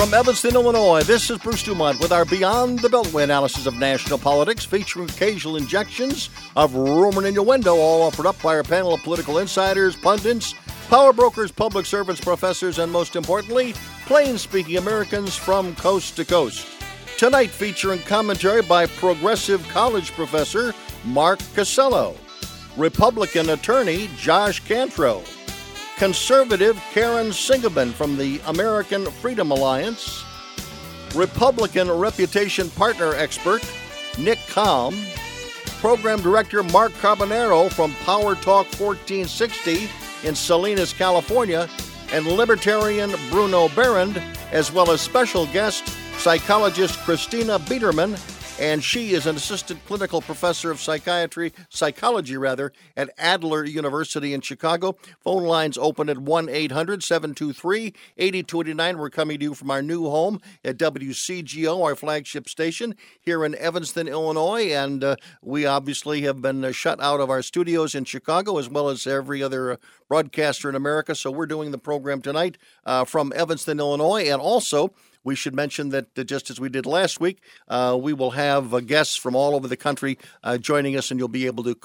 From Evanston, Illinois, this is Bruce Dumont with our Beyond the Beltway analysis of national politics, featuring occasional injections of rumor and innuendo, all offered up by our panel of political insiders, pundits, power brokers, public servants, professors, and most importantly, plain-speaking Americans from coast to coast. Tonight featuring commentary by progressive college professor Mark Cassello, Republican attorney Josh Cantrell, conservative Karen Singerman from the American Freedom Alliance, Republican reputation partner expert Nick Calm, program director Mark Carbonaro from Power Talk 1460 in Salinas, California, and libertarian Bruno Behrend, as well as special guest psychologist Christina Biederman, and she is an assistant clinical professor of psychology, at Adler University in Chicago. Phone lines open at 1-800-723-8289. We're coming to you from our new home at WCGO, our flagship station here in Evanston, Illinois. And we obviously have been shut out of our studios in Chicago, as well as every other broadcaster in America. So we're doing the program tonight from Evanston, Illinois, and also we should mention that just as we did last week, we will have guests from all over the country joining us, and you'll be able to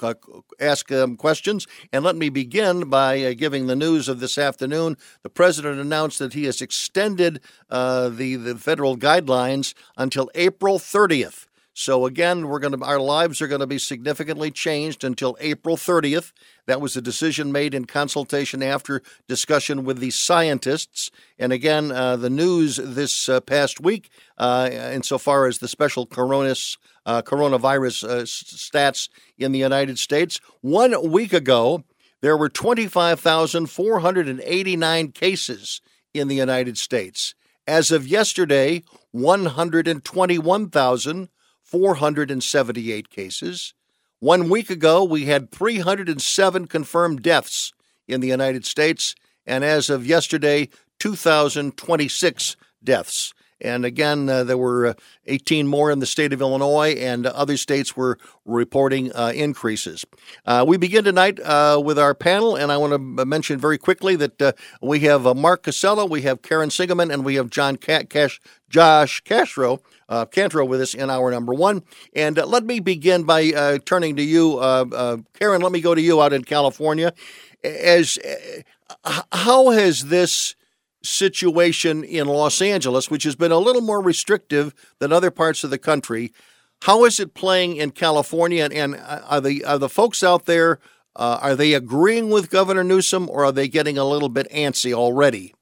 ask them questions. And let me begin by giving the news of this afternoon. The president announced that he has extended the federal guidelines until April 30th. So again, our lives are going to be significantly changed until April 30th. That was a decision made in consultation after discussion with the scientists. And again, the news this past week, insofar as the special coronavirus stats in the United States, 1 week ago, there were 25,489 cases in the United States. As of yesterday, 121,478 cases. 1 week ago, we had 307 confirmed deaths in the United States, and as of yesterday, 2,026 deaths. And again, there were 18 more in the state of Illinois, and other states were reporting increases. We begin tonight with our panel, and I want to mention very quickly that we have Mark Cassello, we have Karen Singerman, and we have Josh Cantrell with us in hour number one. And let me begin by turning to you. Karen, let me go to you out in California. How has this situation in Los Angeles, which has been a little more restrictive than other parts of the country, how is it playing in California? And are the folks out there, are they agreeing with Governor Newsom, or are they getting a little bit antsy already?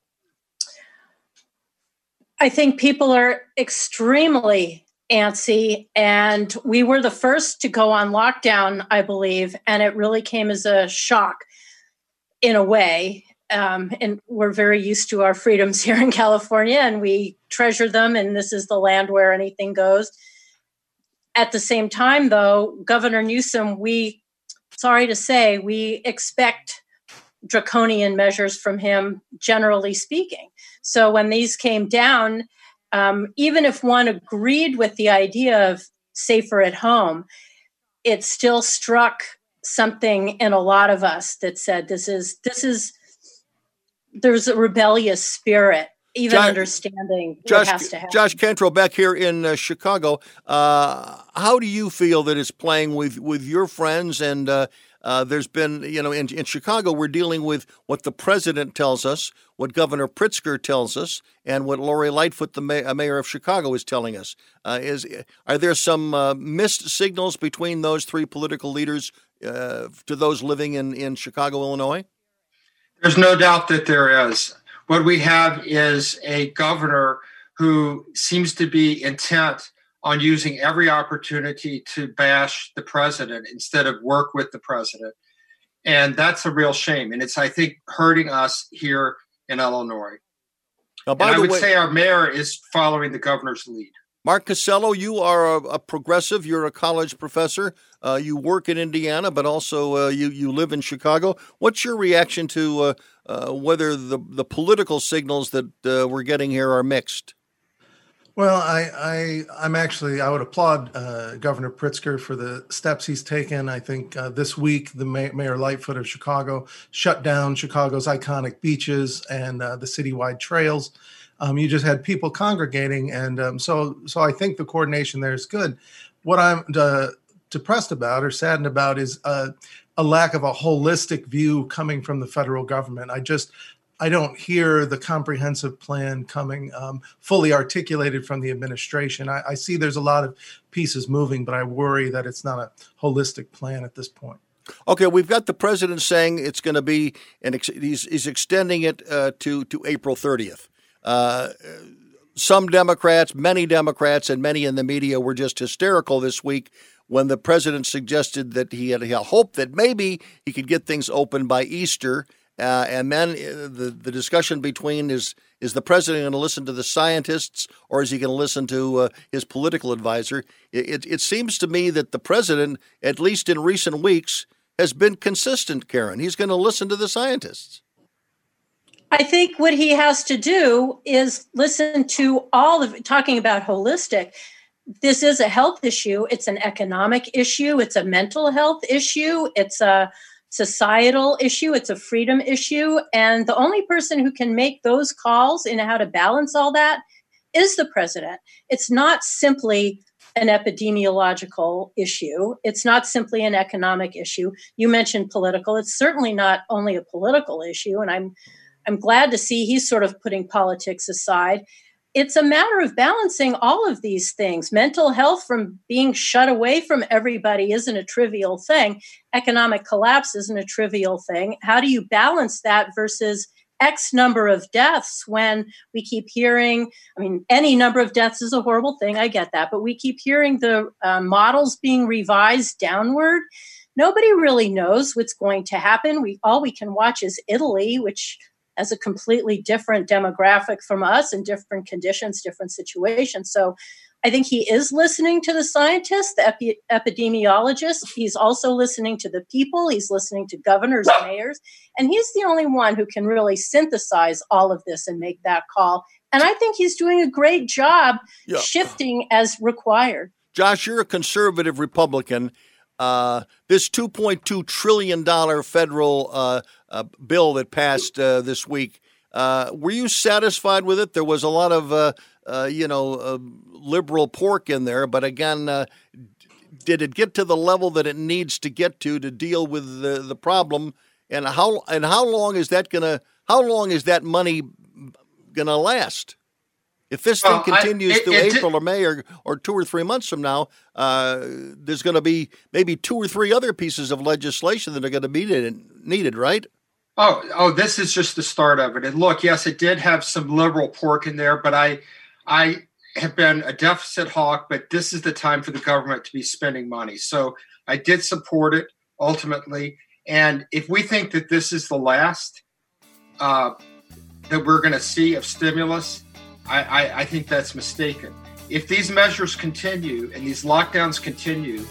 I think people are extremely antsy, and we were the first to go on lockdown, I believe, and it really came as a shock in a way. And we're very used to our freedoms here in California, and we treasure them, and this is the land where anything goes. At the same time, though, Governor Newsom, we expect draconian measures from him, generally speaking. So when these came down, even if one agreed with the idea of safer at home, it still struck something in a lot of us that said this is there's a rebellious spirit, even understanding what has to happen. Josh Cantrell, back here in Chicago, how do you feel that it's playing with your friends? And there's been, in Chicago, we're dealing with what the president tells us, what Governor Pritzker tells us, and what Lori Lightfoot, the mayor of Chicago, is telling us. Are there some missed signals between those three political leaders to those living in Chicago, Illinois? There's no doubt that there is. What we have is a governor who seems to be intent on using every opportunity to bash the president instead of work with the president. And that's a real shame. And it's, I think, hurting us here in Illinois. Now, by the way, I would say our mayor is following the governor's lead. Mark Cassello, you are a progressive. You're a college professor. You work in Indiana, but also you live in Chicago. What's your reaction to whether the political signals that we're getting here are mixed? Well, I would applaud Governor Pritzker for the steps he's taken. I think this week, the Mayor Lightfoot of Chicago shut down Chicago's iconic beaches and the citywide trails. You just had people congregating, and so I think the coordination there is good. What I'm depressed about or saddened about is a lack of a holistic view coming from the federal government. I don't hear the comprehensive plan coming fully articulated from the administration. I see there's a lot of pieces moving, but I worry that it's not a holistic plan at this point. Okay, we've got the president saying it's going to be, and he's extending it to April 30th. Some Democrats, many Democrats, and many in the media were just hysterical this week when the president suggested that he had a hope that maybe he could get things open by Easter. And then the discussion between is the president going to listen to the scientists, or is he going to listen to his political advisor? It seems to me that the president, at least in recent weeks, has been consistent, Karen. He's going to listen to the scientists. I think what he has to do is listen to all of it, talking about holistic. This is a health issue. It's an economic issue. It's a mental health issue. It's a societal issue. It's a freedom issue. And the only person who can make those calls in how to balance all that is the president. It's not simply an epidemiological issue. It's not simply an economic issue. You mentioned political. It's certainly not only a political issue. And I'm glad to see he's sort of putting politics aside. It's a matter of balancing all of these things. Mental health from being shut away from everybody isn't a trivial thing. Economic collapse isn't a trivial thing. How do you balance that versus X number of deaths when we keep hearing, I mean, any number of deaths is a horrible thing. I get that. But we keep hearing the models being revised downward. Nobody really knows what's going to happen. All we can watch is Italy, which as a completely different demographic from us and different conditions, different situations. So I think he is listening to the scientists, the epidemiologists. He's also listening to the people. He's listening to governors, mayors, and he's the only one who can really synthesize all of this and make that call. And I think he's doing a great job shifting as required. Josh, you're a conservative Republican. This $2.2 trillion federal bill that passed this week, were you satisfied with it? There was a lot of, liberal pork in there. But again, did it get to the level that it needs to get to deal with the problem? And how long is that money going to last? If this thing continues through April or May or 2 or 3 months from now, there's going to be maybe 2 or 3 other pieces of legislation that are going to be needed, right? Oh, this is just the start of it. And look, yes, it did have some liberal pork in there, but I have been a deficit hawk, but this is the time for the government to be spending money. So I did support it ultimately. And if we think that this is the last that we're going to see of stimulus, I think that's mistaken. If these measures continue and these lockdowns continue,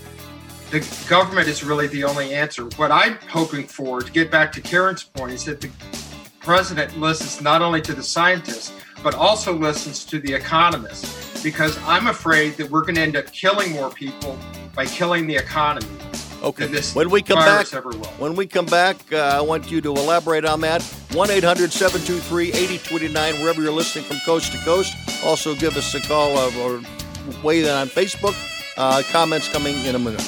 the government is really the only answer. What I'm hoping for, to get back to Karen's point, is that the president listens not only to the scientists, but also listens to the economists, because I'm afraid that we're going to end up killing more people by killing the economy. Okay. When we come back, I want you to elaborate on that. 1-800-723-8029, wherever you're listening from coast to coast. Also give us a call or weigh in on Facebook. Comments coming in a minute.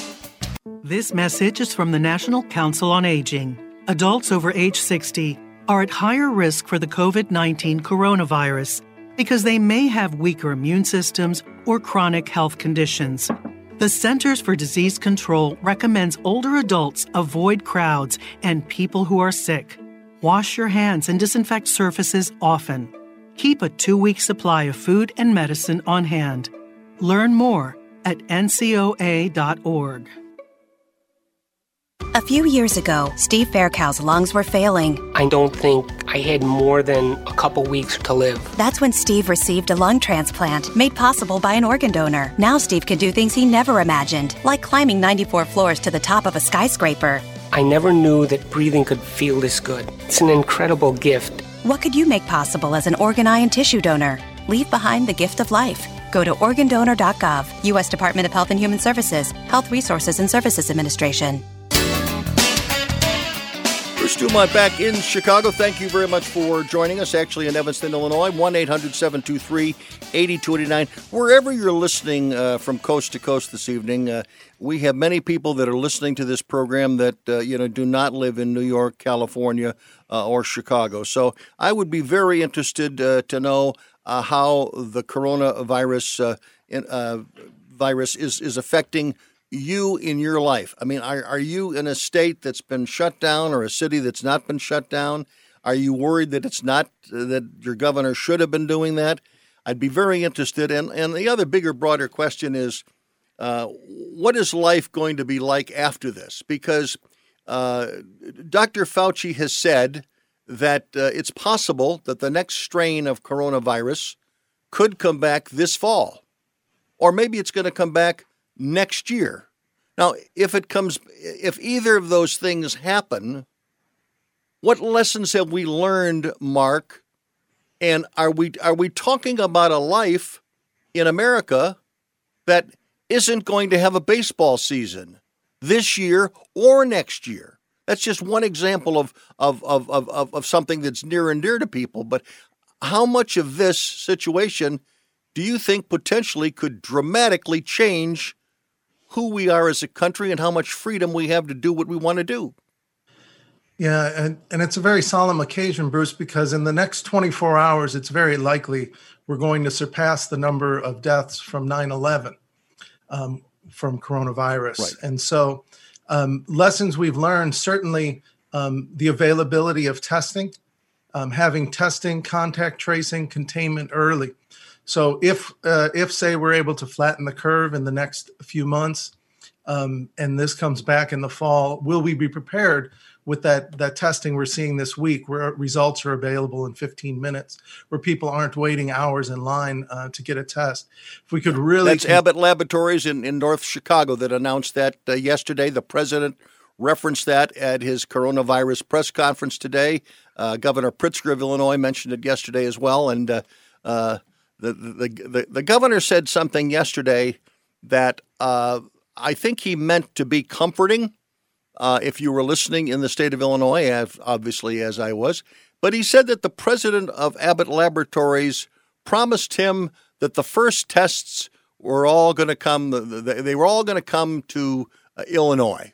This message is from the National Council on Aging. Adults over age 60 are at higher risk for the COVID-19 coronavirus because they may have weaker immune systems or chronic health conditions. The Centers for Disease Control recommends older adults avoid crowds and people who are sick. Wash your hands and disinfect surfaces often. Keep a 2-week supply of food and medicine on hand. Learn more at ncoa.org. A few years ago, Steve Faircow's lungs were failing. I don't think I had more than a couple weeks to live. That's when Steve received a lung transplant, made possible by an organ donor. Now Steve can do things he never imagined, like climbing 94 floors to the top of a skyscraper. I never knew that breathing could feel this good. It's an incredible gift. What could you make possible as an organ, eye, and tissue donor? Leave behind the gift of life. Go to organdonor.gov, U.S. Department of Health and Human Services, Health Resources and Services Administration. Bruce Dumont back in Chicago. Thank you very much for joining us, actually in Evanston, Illinois, 1-800-723-8289. Wherever you're listening from coast to coast this evening, we have many people that are listening to this program that do not live in New York, California, or Chicago. So I would be very interested to know how the coronavirus virus is affecting you in your life. I mean, are you in a state that's been shut down or a city that's not been shut down? Are you worried that it's not that your governor should have been doing that? I'd be very interested. And the other bigger, broader question is, what is life going to be like after this? Because Dr. Fauci has said that it's possible that the next strain of coronavirus could come back this fall, or maybe it's going to come back next year. Now, if either of those things happen, what lessons have we learned, Mark? And are we talking about a life in America that isn't going to have a baseball season this year or next year? That's just one example of something that's near and dear to people. But how much of this situation do you think potentially could dramatically change who we are as a country and how much freedom we have to do what we want to do? Yeah, and it's a very solemn occasion, Bruce, because in the next 24 hours, it's very likely we're going to surpass the number of deaths from 9/11 from coronavirus. Right. And so lessons we've learned, certainly the availability of testing, having testing, contact tracing, containment early. So if say we're able to flatten the curve in the next few months, and this comes back in the fall, will we be prepared with that testing we're seeing this week, where results are available in 15 minutes, where people aren't waiting hours in line to get a test? If we could really— That's Abbott Laboratories in North Chicago that announced that yesterday. The president referenced that at his coronavirus press conference today. Governor Pritzker of Illinois mentioned it yesterday as well, and The governor said something yesterday that I think he meant to be comforting, if you were listening in the state of Illinois, obviously, as I was. But he said that the president of Abbott Laboratories promised him that the first tests were all going to come. They were all going to come to Illinois.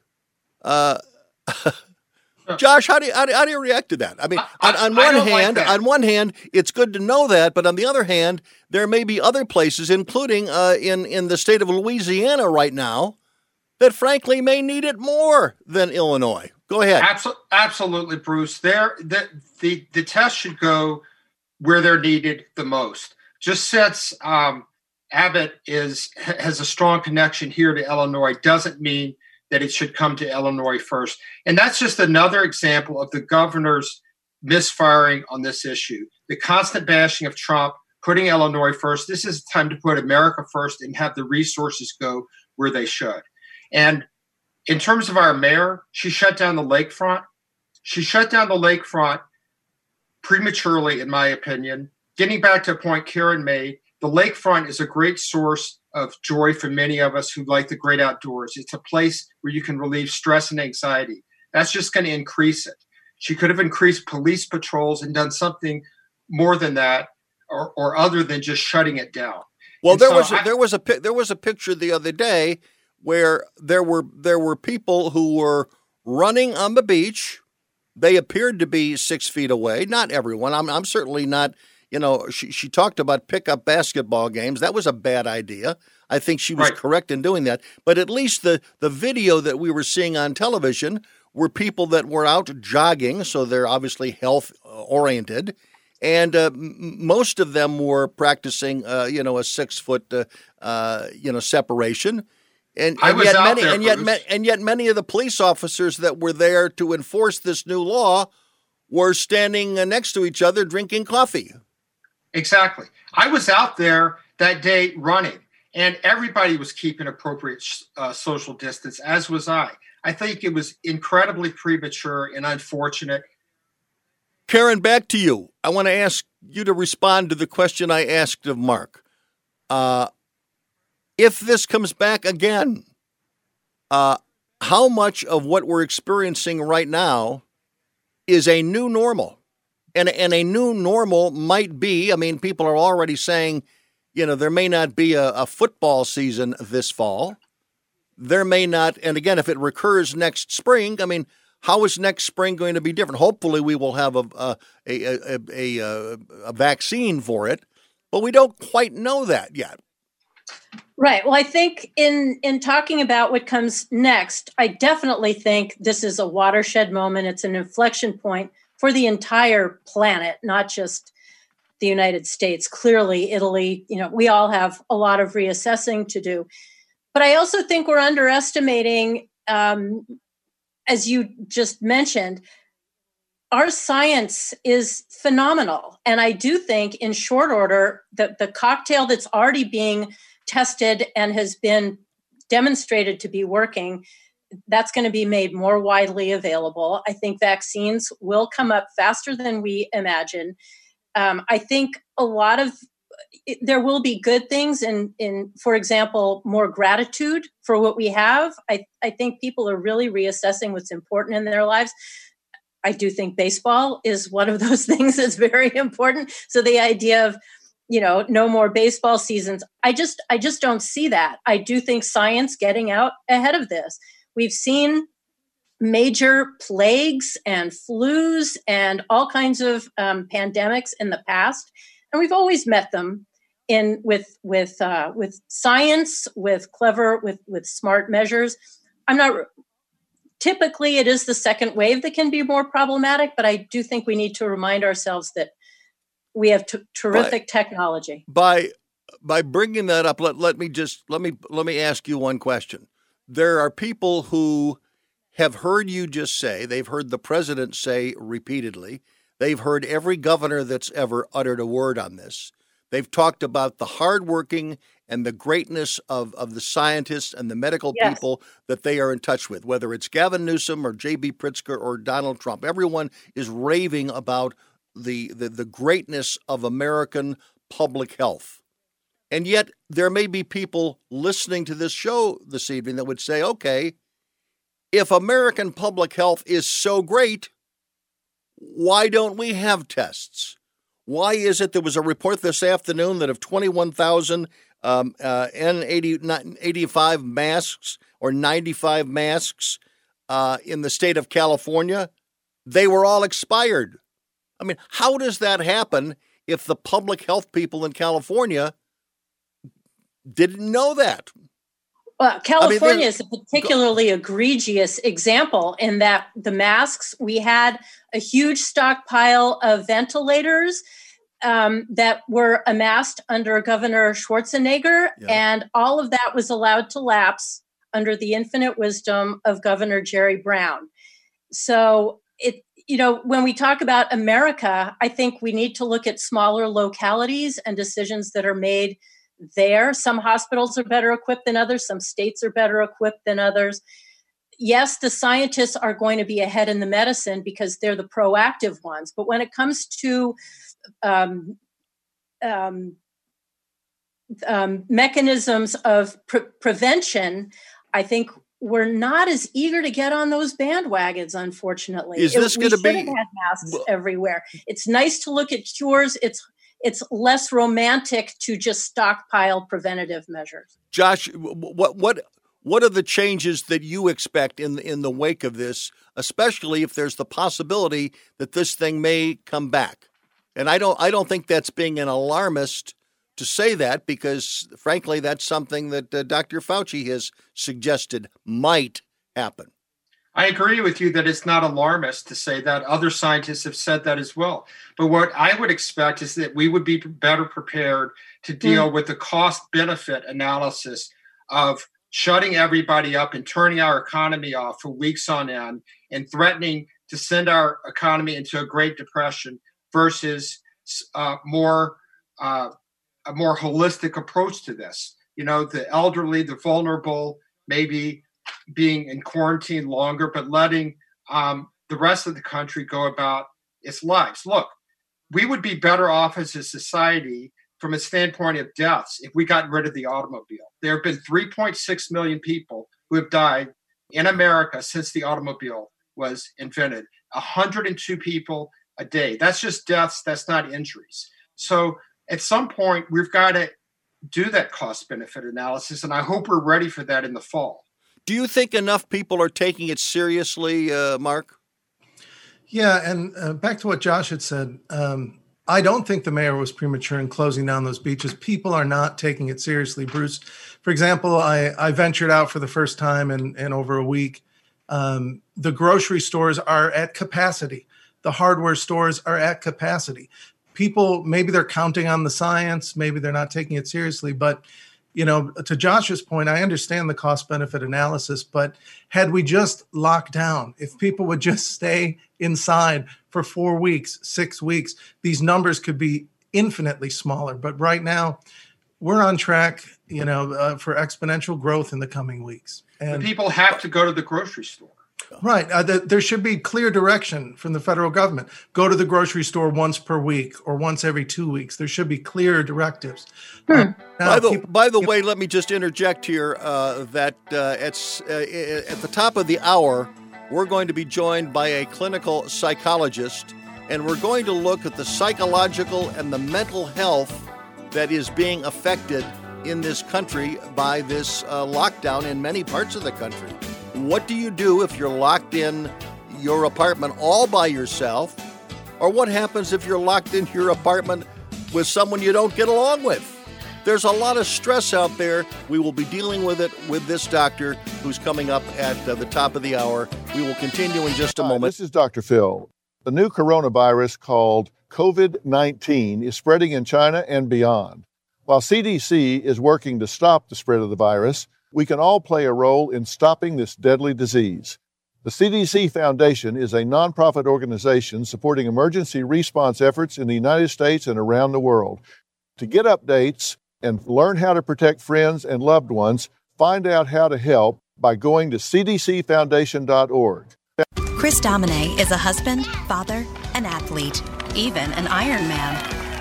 Josh, how do you react to that? I mean, on one hand, it's good to know that, but on the other hand, there may be other places, including in the state of Louisiana right now, that frankly may need it more than Illinois. Go ahead. Absolutely, Bruce. The tests should go where they're needed the most. Just since Abbott has a strong connection here to Illinois doesn't mean that it should come to Illinois first. And that's just another example of the governor's misfiring on this issue. The constant bashing of Trump, putting Illinois first. This is time to put America first and have the resources go where they should. And in terms of our mayor, she shut down the lakefront. She shut down the lakefront prematurely, in my opinion. Getting back to a point Karen made, the lakefront is a great source of joy for many of us who like the great outdoors. It's a place where you can relieve stress and anxiety. That's just going to increase it. She could have increased police patrols and done something more than that, or other than just shutting it down. Well, there was a picture the other day where there were people who were running on the beach. They appeared to be 6 feet away. Not everyone. I'm certainly not. You know, she talked about pickup basketball games. That was a bad idea. I think she was correct in doing that. But at least the video that we were seeing on television were people that were out jogging, so they're obviously health-oriented. And most of them were practicing, a 6 foot, separation. And yet many of the police officers that were there to enforce this new law were standing next to each other drinking coffee. Exactly. I was out there that day running, and everybody was keeping appropriate social distance, as was I. I think it was incredibly premature and unfortunate. Karen, back to you. I want to ask you to respond to the question I asked of Mark. If this comes back again, how much of what we're experiencing right now is a new normal. And a new normal might be, I mean, people are already saying, you know, there may not be a football season this fall. There may not, and again, if it recurs next spring, I mean, how is next spring going to be different? Hopefully we will have a vaccine for it, but we don't quite know that yet. Right. Well, I think in talking about what comes next, I definitely think this is a watershed moment. It's an inflection point for the entire planet, not just the United States. Clearly, Italy, you know, we all have a lot of reassessing to do. But I also think we're underestimating, as you just mentioned, our science is phenomenal. And I do think in short order that the cocktail that's already being tested and has been demonstrated to be working, that's going to be made more widely available. I think vaccines will come up faster than we imagine. I think a lot of there will be good things in, for example, more gratitude for what we have. I think people are really reassessing what's important in their lives. I do think baseball is one of those things that's very important. So the idea of, you know, no more baseball seasons, I just don't see that. I do think science getting out ahead of this. We've seen major plagues and flus and all kinds of pandemics in the past. And we've always met them in with science, with clever, with smart measures. I'm not. Typically, it is the second wave that can be more problematic, but I do think we need to remind ourselves that we have terrific technology. By bringing that up, let me ask you one question. There are people who have heard you just say, they've heard the president say repeatedly. They've heard every governor that's ever uttered a word on this. They've talked about the hardworking and the greatness of the scientists and the medical yes. people that they are in touch with, whether it's Gavin Newsom or J.B. Pritzker or Donald Trump. Everyone is raving about the greatness of American public health. And yet there may be people listening to this show this evening that would say, okay, if American public health is so great, why don't we have tests? Why is it there was a report this afternoon that of 21,000 N85 masks or 95 masks in the state of California, they were all expired? I mean, how does that happen if the public health people in California didn't know that? Well, California is a particularly egregious example in that the masks, we had a huge stockpile of ventilators that were amassed under Governor Schwarzenegger, yeah. and all of that was allowed to lapse under the infinite wisdom of Governor Jerry Brown. So, when we talk about America, I think we need to look at smaller localities and decisions that are made there. Some hospitals are better equipped than others. Some states are better equipped than others. Yes, the scientists are going to be ahead in the medicine because they're the proactive ones. But when it comes to mechanisms of prevention, I think we're not as eager to get on those bandwagons, unfortunately. Is this going to be? We shouldn't have masks everywhere. It's nice to look at cures. It's less romantic to just stockpile preventative measures. Josh, what are the changes that you expect in the wake of this, especially if there's the possibility that this thing may come back? And I don't think that's being an alarmist to say that, because frankly, that's something that Dr. Fauci has suggested might happen. I agree with you that it's not alarmist to say that. Other scientists have said that as well. But what I would expect is that we would be better prepared to deal with the cost-benefit analysis of shutting everybody up and turning our economy off for weeks on end and threatening to send our economy into a Great Depression versus a more holistic approach to this. You know, the elderly, the vulnerable, maybe being in quarantine longer, but letting the rest of the country go about its lives. Look, we would be better off as a society from a standpoint of deaths if we got rid of the automobile. There have been 3.6 million people who have died in America since the automobile was invented. 102 people a day. That's just deaths. That's not injuries. So at some point, we've got to do that cost-benefit analysis, and I hope we're ready for that in the fall. Do you think enough people are taking it seriously, Mark? Yeah, and back to what Josh had said, I don't think the mayor was premature in closing down those beaches. People are not taking it seriously, Bruce. For example, I ventured out for the first time in over a week. The grocery stores are at capacity. The hardware stores are at capacity. People, maybe they're counting on the science, maybe they're not taking it seriously, but you know, to Josh's point, I understand the cost-benefit analysis, but had we just locked down, if people would just stay inside for 4 weeks, 6 weeks, these numbers could be infinitely smaller. But right now, we're on track, you know, for exponential growth in the coming weeks. And people have to go to the grocery store. Right. There should be clear direction from the federal government. Go to the grocery store once per week or once every 2 weeks. There should be clear directives. By the way, let me just interject here that at the top of the hour, we're going to be joined by a clinical psychologist, and we're going to look at the psychological and the mental health that is being affected in this country by this lockdown in many parts of the country. What do you do if you're locked in your apartment all by yourself? Or what happens if you're locked in your apartment with someone you don't get along with? There's a lot of stress out there. We will be dealing with it with this doctor who's coming up at the top of the hour. We will continue in just a moment. Hi, this is Dr. Phil. The new coronavirus called COVID-19 is spreading in China and beyond. While CDC is working to stop the spread of the virus, we can all play a role in stopping this deadly disease. The CDC Foundation is a nonprofit organization supporting emergency response efforts in the United States and around the world. To get updates and learn how to protect friends and loved ones, find out how to help by going to cdcfoundation.org. Chris Domine is a husband, father, an athlete, even an Ironman.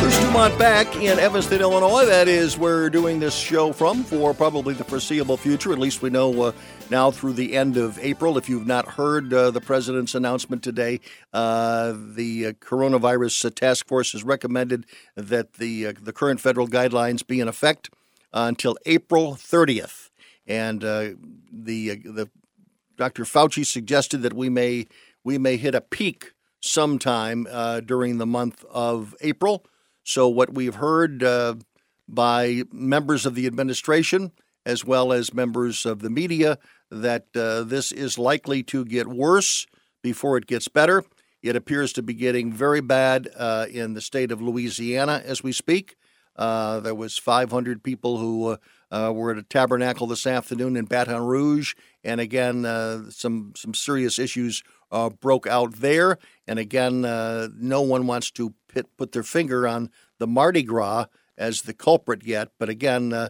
Bruce Dumont back in Evanston, Illinois. That is where we're doing this show from for probably the foreseeable future. At least we know now through the end of April. If you've not heard the president's announcement today, the coronavirus task force has recommended that the current federal guidelines be in effect until April 30th. And the Dr. Fauci suggested that we may hit a peak sometime during the month of April. So what we've heard by members of the administration, as well as members of the media, that this is likely to get worse before it gets better. It appears to be getting very bad in the state of Louisiana as we speak. There was 500 people who were at a tabernacle this afternoon in Baton Rouge. And again, some serious issues broke out there. And again, no one wants to put their finger on the Mardi Gras as the culprit yet. But again,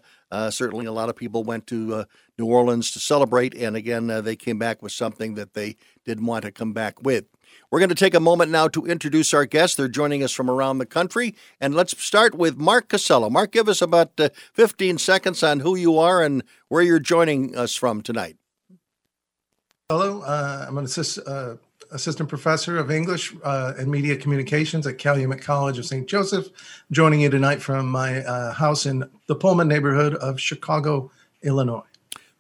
certainly a lot of people went to New Orleans to celebrate. And again, they came back with something that they didn't want to come back with. We're going to take a moment now to introduce our guests. They're joining us from around the country. And let's start with Mark Cassello. Mark, give us about 15 seconds on who you are and where you're joining us from tonight. Hello, I'm an assistant professor of English and media communications at Calumet College of St. Joseph, joining you tonight from my house in the Pullman neighborhood of Chicago, Illinois.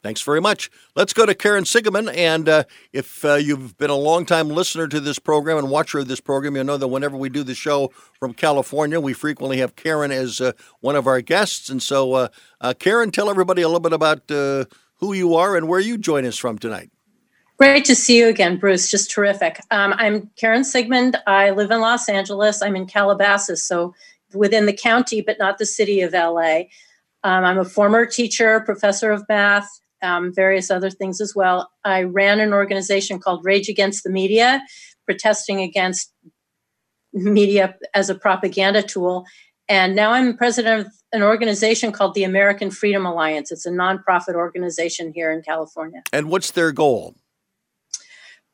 Thanks very much. Let's go to Karen Singerman. And if you've been a longtime listener to this program and watcher of this program, you'll know that whenever we do the show from California, we frequently have Karen as one of our guests. And so, Karen, tell everybody a little bit about who you are and where you join us from tonight. Great to see you again, Bruce. Just terrific. I'm Karen Singerman. I live in Los Angeles. I'm in Calabasas, so within the county, but not the city of LA. I'm a former teacher, professor of math, various other things as well. I ran an organization called Rage Against the Media, protesting against media as a propaganda tool. And now I'm president of an organization called the American Freedom Alliance. It's a nonprofit organization here in California. And what's their goal?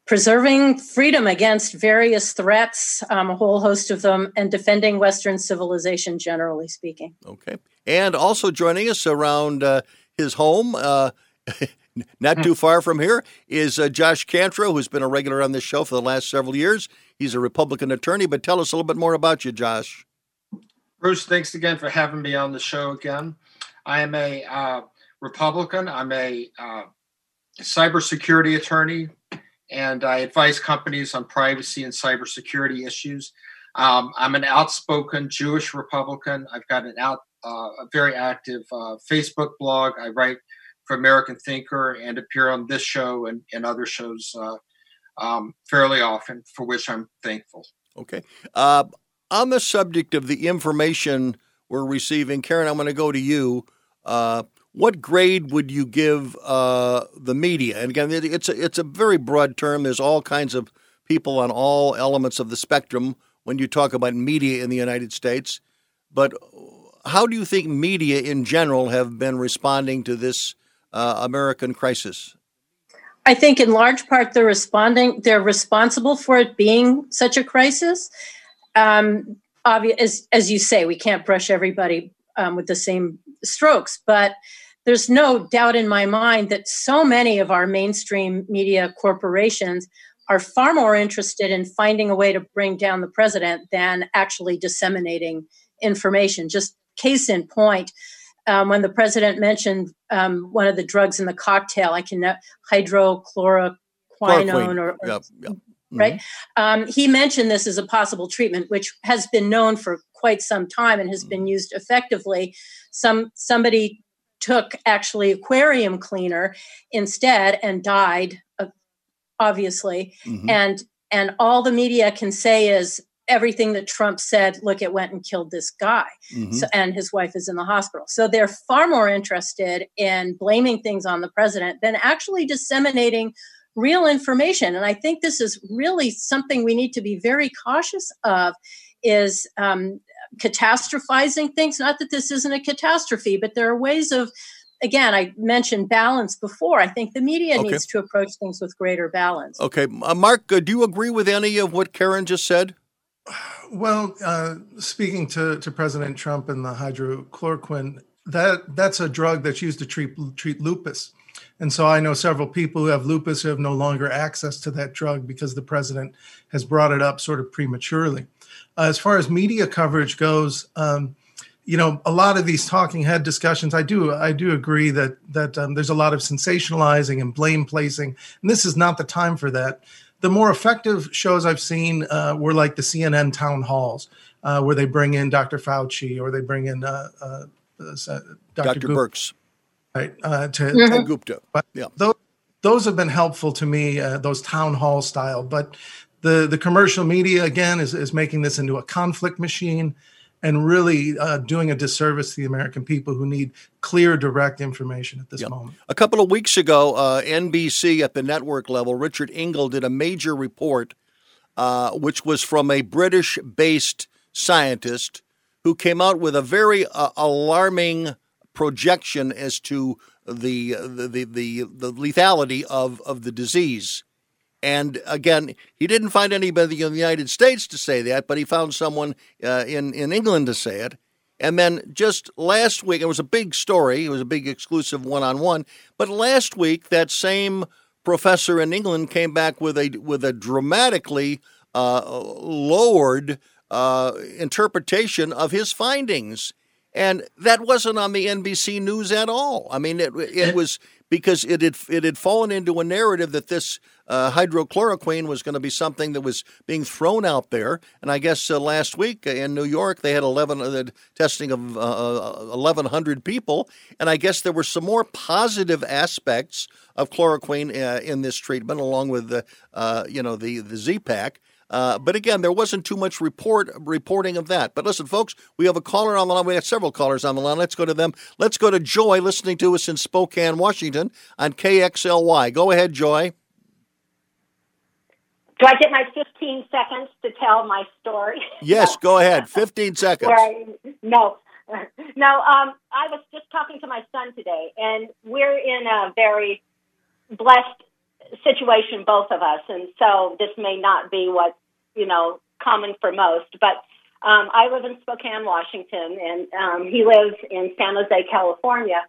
Preserving freedom against various threats, a whole host of them, and defending Western civilization, generally speaking. Okay. And also joining us around his home, not too far from here, is Josh Cantrell, who's been a regular on this show for the last several years. He's a Republican attorney, but tell us a little bit more about you, Josh. Bruce, thanks again for having me on the show again. I am a Republican. I'm a cybersecurity attorney, and I advise companies on privacy and cybersecurity issues. I'm an outspoken Jewish Republican. I've got a very active Facebook blog. I write for American Thinker and appear on this show and other shows fairly often, for which I'm thankful. Okay. On the subject of the information we're receiving, Karen, I'm going to go to you. What grade would you give the media? And again, it's a very broad term. There's all kinds of people on all elements of the spectrum when you talk about media in the United States. But how do you think media in general have been responding to this American crisis? I think in large part they're responsible for it being such a crisis. As you say, we can't brush everybody with the same strokes, but there's no doubt in my mind that so many of our mainstream media corporations are far more interested in finding a way to bring down the president than actually disseminating information. Just case in point, when the president mentioned one of the drugs in the cocktail, hydrochloroquine right? He mentioned this as a possible treatment, which has been known for quite some time and has been used effectively. Somebody took actually aquarium cleaner instead and died, obviously. Mm-hmm. And all the media can say is everything that Trump said, look, it went and killed this guy. Mm-hmm. So, and his wife is in the hospital. So they're far more interested in blaming things on the president than actually disseminating real information. And I think this is really something we need to be very cautious of, is catastrophizing things. Not that this isn't a catastrophe, but there are ways of, again, I mentioned balance before. I think the media needs to approach things with greater balance. Okay. Mark, do you agree with any of what Karen just said? Well, speaking to President Trump and the hydrochloroquine, that's a drug that's used to treat lupus. And so I know several people who have lupus who have no longer access to that drug because the president has brought it up sort of prematurely. As far as media coverage goes, a lot of these talking head discussions, I do agree that there's a lot of sensationalizing and blame placing, and this is not the time for that. The more effective shows I've seen were like the CNN town halls, where they bring in Dr. Fauci or they bring in Dr. Birx. Right, to Gupta. But yeah. Those have been helpful to me, those town hall style. But the commercial media, again, is making this into a conflict machine and really doing a disservice to the American people who need clear, direct information at this moment. A couple of weeks ago, NBC at the network level, Richard Engel did a major report, which was from a British-based scientist who came out with a very alarming projection as to the lethality of the disease. And again, he didn't find anybody in the United States to say that, but he found someone in England to say it. And then just last week, it was a big story. It was a big exclusive one-on-one. But last week, that same professor in England came back with a dramatically lowered interpretation of his findings. And that wasn't on the NBC News at all. I mean, it was because it had fallen into a narrative that this hydrochloroquine was going to be something that was being thrown out there. And I guess last week in New York, they had testing of 1,100 people. And I guess there were some more positive aspects of chloroquine in this treatment, along with the Z-Pak. But again, there wasn't too much reporting of that. But listen, folks, we have a caller on the line. We have several callers on the line. Let's go to them. Let's go to Joy, listening to us in Spokane, Washington, on KXLY. Go ahead, Joy. Do I get my 15 seconds to tell my story? Yes, go ahead. 15 seconds. Right. No. I was just talking to my son today, and we're in a very blessed situation, both of us, and so this may not be what's, common for most, but I live in Spokane, Washington, and he lives in San Jose, California,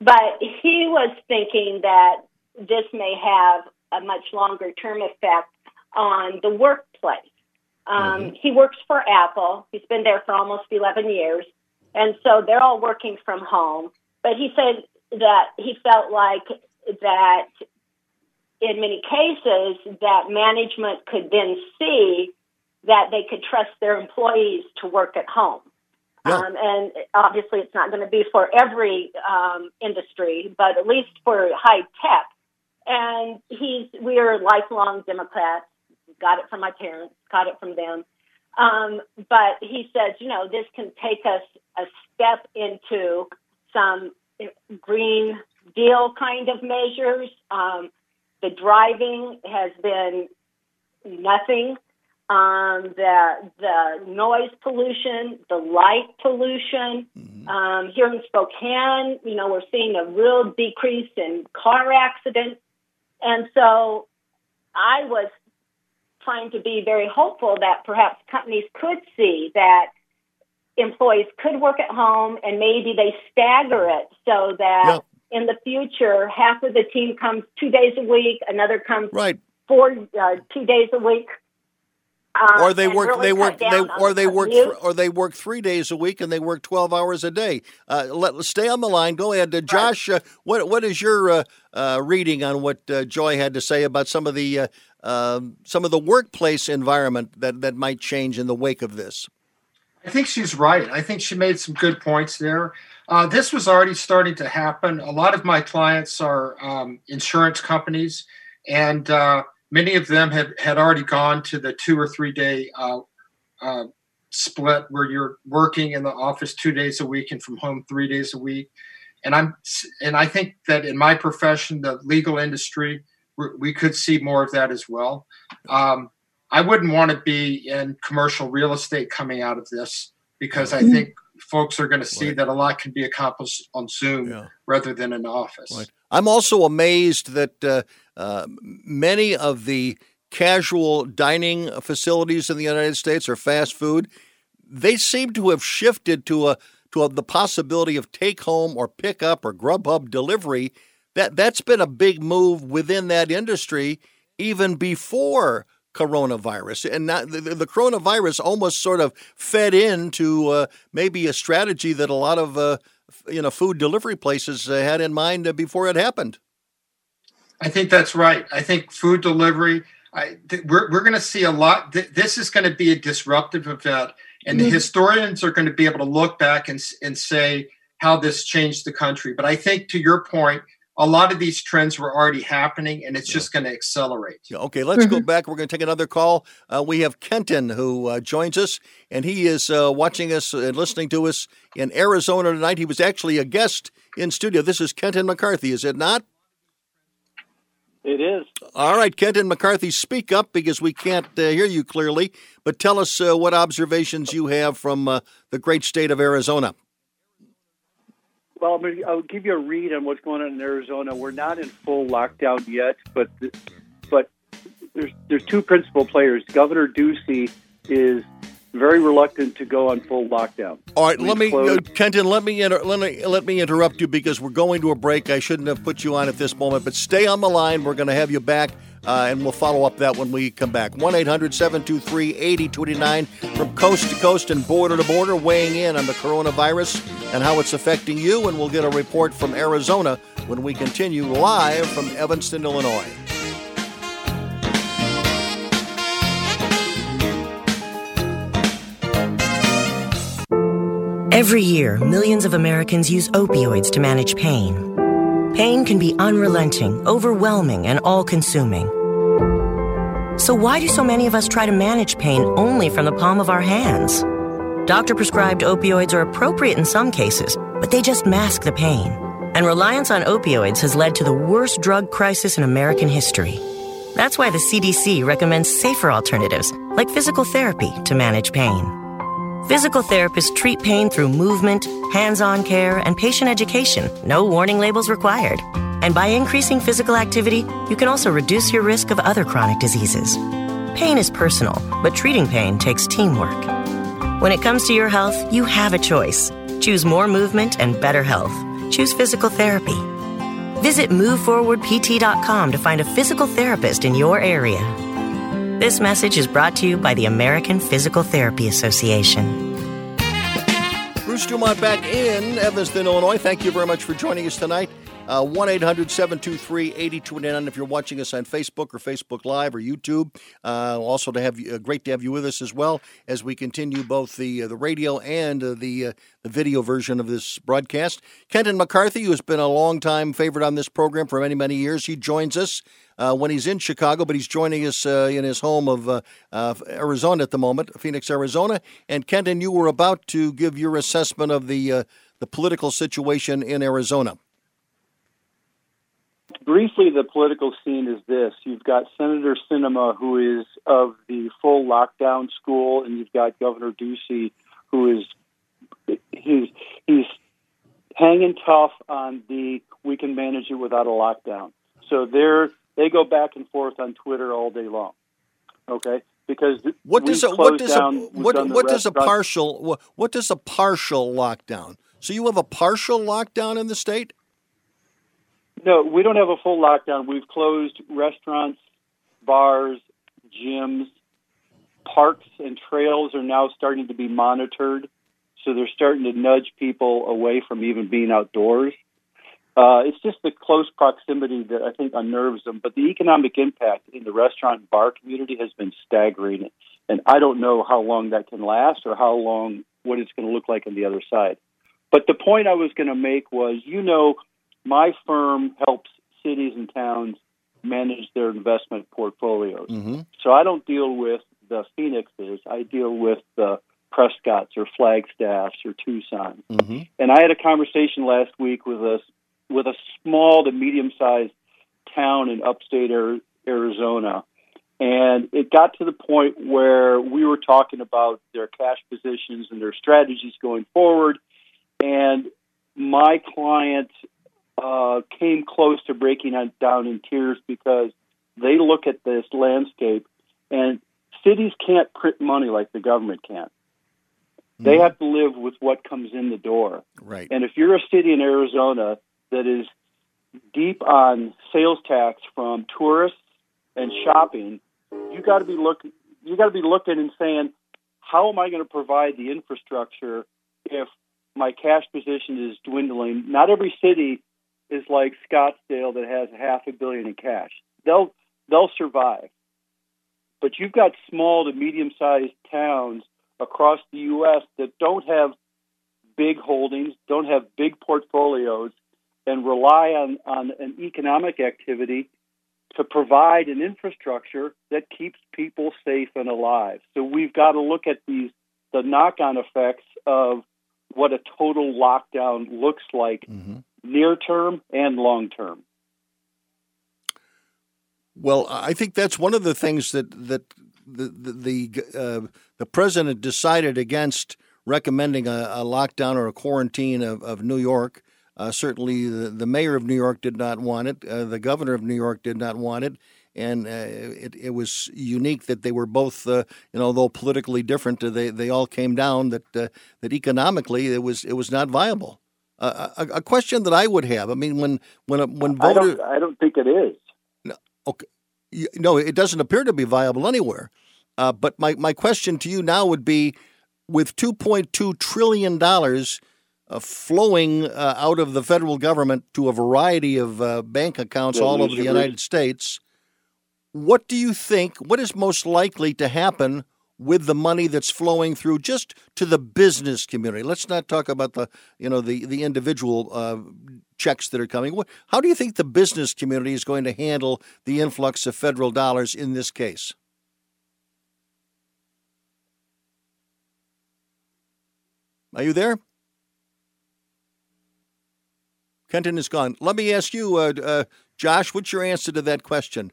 but he was thinking that this may have a much longer-term effect on the workplace. He works for Apple. He's been there for almost 11 years. And so they're all working from home. But he said that he felt like that in many cases that management could then see that they could trust their employees to work at home. Yeah. And obviously it's not going to be for every industry, but at least for high tech. And we are lifelong Democrats. Got it from my parents, got it from them. But he says, this can take us a step into some Green Deal kind of measures. The driving has been nothing. The noise pollution, the light pollution. Here in Spokane, we're seeing a real decrease in car accidents. And so I was trying to be very hopeful that perhaps companies could see that employees could work at home and maybe they stagger it so that in the future, half of the team comes 2 days a week, another comes 2 days a week. Or they work. Really Or they work 3 days a week, and they work 12 hours a day. Let's stay on the line. Go ahead, Josh. What is your reading on what Joy had to say about some of the workplace environment that might change in the wake of this? I think she's right. I think she made some good points there. This was already starting to happen. A lot of my clients are insurance companies, and many of them had already gone to the 2 or 3 day split where you're working in the office 2 days a week and from home 3 days a week. And I think that in my profession, the legal industry, we could see more of that as well. I wouldn't want to be in commercial real estate coming out of this because I think folks are going to see that a lot can be accomplished on Zoom rather than in office. Right. I'm also amazed that many of the casual dining facilities in the United States or fast food, they seem to have shifted to the possibility of take-home or pick-up or Grubhub delivery. That's been a big move within that industry even before coronavirus. And the coronavirus almost sort of fed into maybe a strategy that a lot of food delivery places had in mind before it happened. I think that's right. I think food delivery, we're going to see a lot. This is going to be a disruptive event, and the historians are going to be able to look back and say how this changed the country. But I think to your point, a lot of these trends were already happening, and it's just going to accelerate. Yeah, okay, let's go back. We're going to take another call. We have Kenton who joins us, and he is watching us and listening to us in Arizona tonight. He was actually a guest in studio. This is Kenton McCarthy, is it not? It is. All right, Kenton McCarthy, speak up because we can't hear you clearly, but tell us what observations you have from the great state of Arizona. Well, I'll give you a read on what's going on in Arizona. We're not in full lockdown yet, but there's two principal players. Governor Ducey is very reluctant to go on full lockdown. All right, Kenton, let me interrupt you because we're going to a break. I shouldn't have put you on at this moment, but stay on the line. We're going to have you back, and we'll follow up that when we come back. 1-800-723-8029 from coast to coast and border to border, weighing in on the coronavirus and how it's affecting you, and we'll get a report from Arizona when we continue live from Evanston, Illinois. Every year, millions of Americans use opioids to manage pain. Pain can be unrelenting, overwhelming, and all-consuming. So why do so many of us try to manage pain only from the palm of our hands? Doctor-prescribed opioids are appropriate in some cases, but they just mask the pain. And reliance on opioids has led to the worst drug crisis in American history. That's why the CDC recommends safer alternatives, like physical therapy, to manage pain. Physical therapists treat pain through movement, hands-on care, and patient education. No warning labels required. And by increasing physical activity, you can also reduce your risk of other chronic diseases. Pain is personal, but treating pain takes teamwork. When it comes to your health, you have a choice. Choose more movement and better health. Choose physical therapy. Visit MoveForwardPT.com to find a physical therapist in your area. This message is brought to you by the American Physical Therapy Association. Bruce Dumont back in Evanston, Illinois. Thank you very much for joining us tonight. 1-800-723-8029 if you're watching us on Facebook or Facebook Live or YouTube. Also to have you, great to have you with us as well as we continue both the radio and the video version of this broadcast. Kenton McCarthy, who has been a long-time favorite on this program for many, many years, he joins us when he's in Chicago, but he's joining us in his home of Arizona at the moment, Phoenix, Arizona. And Kenton, you were about to give your assessment of the political situation in Arizona. Briefly, the political scene is this. You've got Senator Sinema, who is of the full lockdown school, and you've got Governor Ducey, who is he's hanging tough on the we can manage it without a lockdown. So they go back and forth on Twitter all day long. Okay? Because what does a partial lockdown? So you have a partial lockdown in the state? No, we don't have a full lockdown. We've closed restaurants, bars, gyms, parks, and trails are now starting to be monitored. So they're starting to nudge people away from even being outdoors. It's just the close proximity that I think unnerves them. But the economic impact in the restaurant and bar community has been staggering. And I don't know how long that can last or what it's going to look like on the other side. But the point I was going to make was, my firm helps cities and towns manage their investment portfolios. Mm-hmm. So I don't deal with the Phoenixes. I deal with the Prescotts or Flagstaffs or Tucson. Mm-hmm. And I had a conversation last week with a small to medium-sized town in upstate Arizona. And it got to the point where we were talking about their cash positions and their strategies going forward. And my client came close to breaking down in tears because they look at this landscape and cities can't print money like the government can. Mm. They have to live with what comes in the door. Right. And if you're a city in Arizona that is deep on sales tax from tourists and shopping, you got to be looking and saying, how am I going to provide the infrastructure if my cash position is dwindling? Not every city is like Scottsdale that has $500 million in cash. They'll survive. But you've got small to medium-sized towns across the U.S. that don't have big holdings, don't have big portfolios, and rely on an economic activity to provide an infrastructure that keeps people safe and alive. So we've got to look at the knock-on effects of what a total lockdown looks like, mm-hmm, near-term and long-term. Well, I think that's one of the things that the president decided against recommending a lockdown or a quarantine of New York. Certainly the mayor of New York did not want it. The governor of New York did not want it. And it was unique that they were both, though politically different, they all came down that economically it was not viable. A question that I would have, I mean, when voters, I don't think it is. No, okay, no, it doesn't appear to be viable anywhere. But my question to you now would be, with $2.2 trillion flowing out of the federal government to a variety of bank accounts all over the United States, what do you think? What is most likely to happen with the money that's flowing through just to the business community? Let's not talk about the individual checks that are coming. How do you think the business community is going to handle the influx of federal dollars in this case? Are you there? Kenton is gone. Let me ask you, Josh, what's your answer to that question?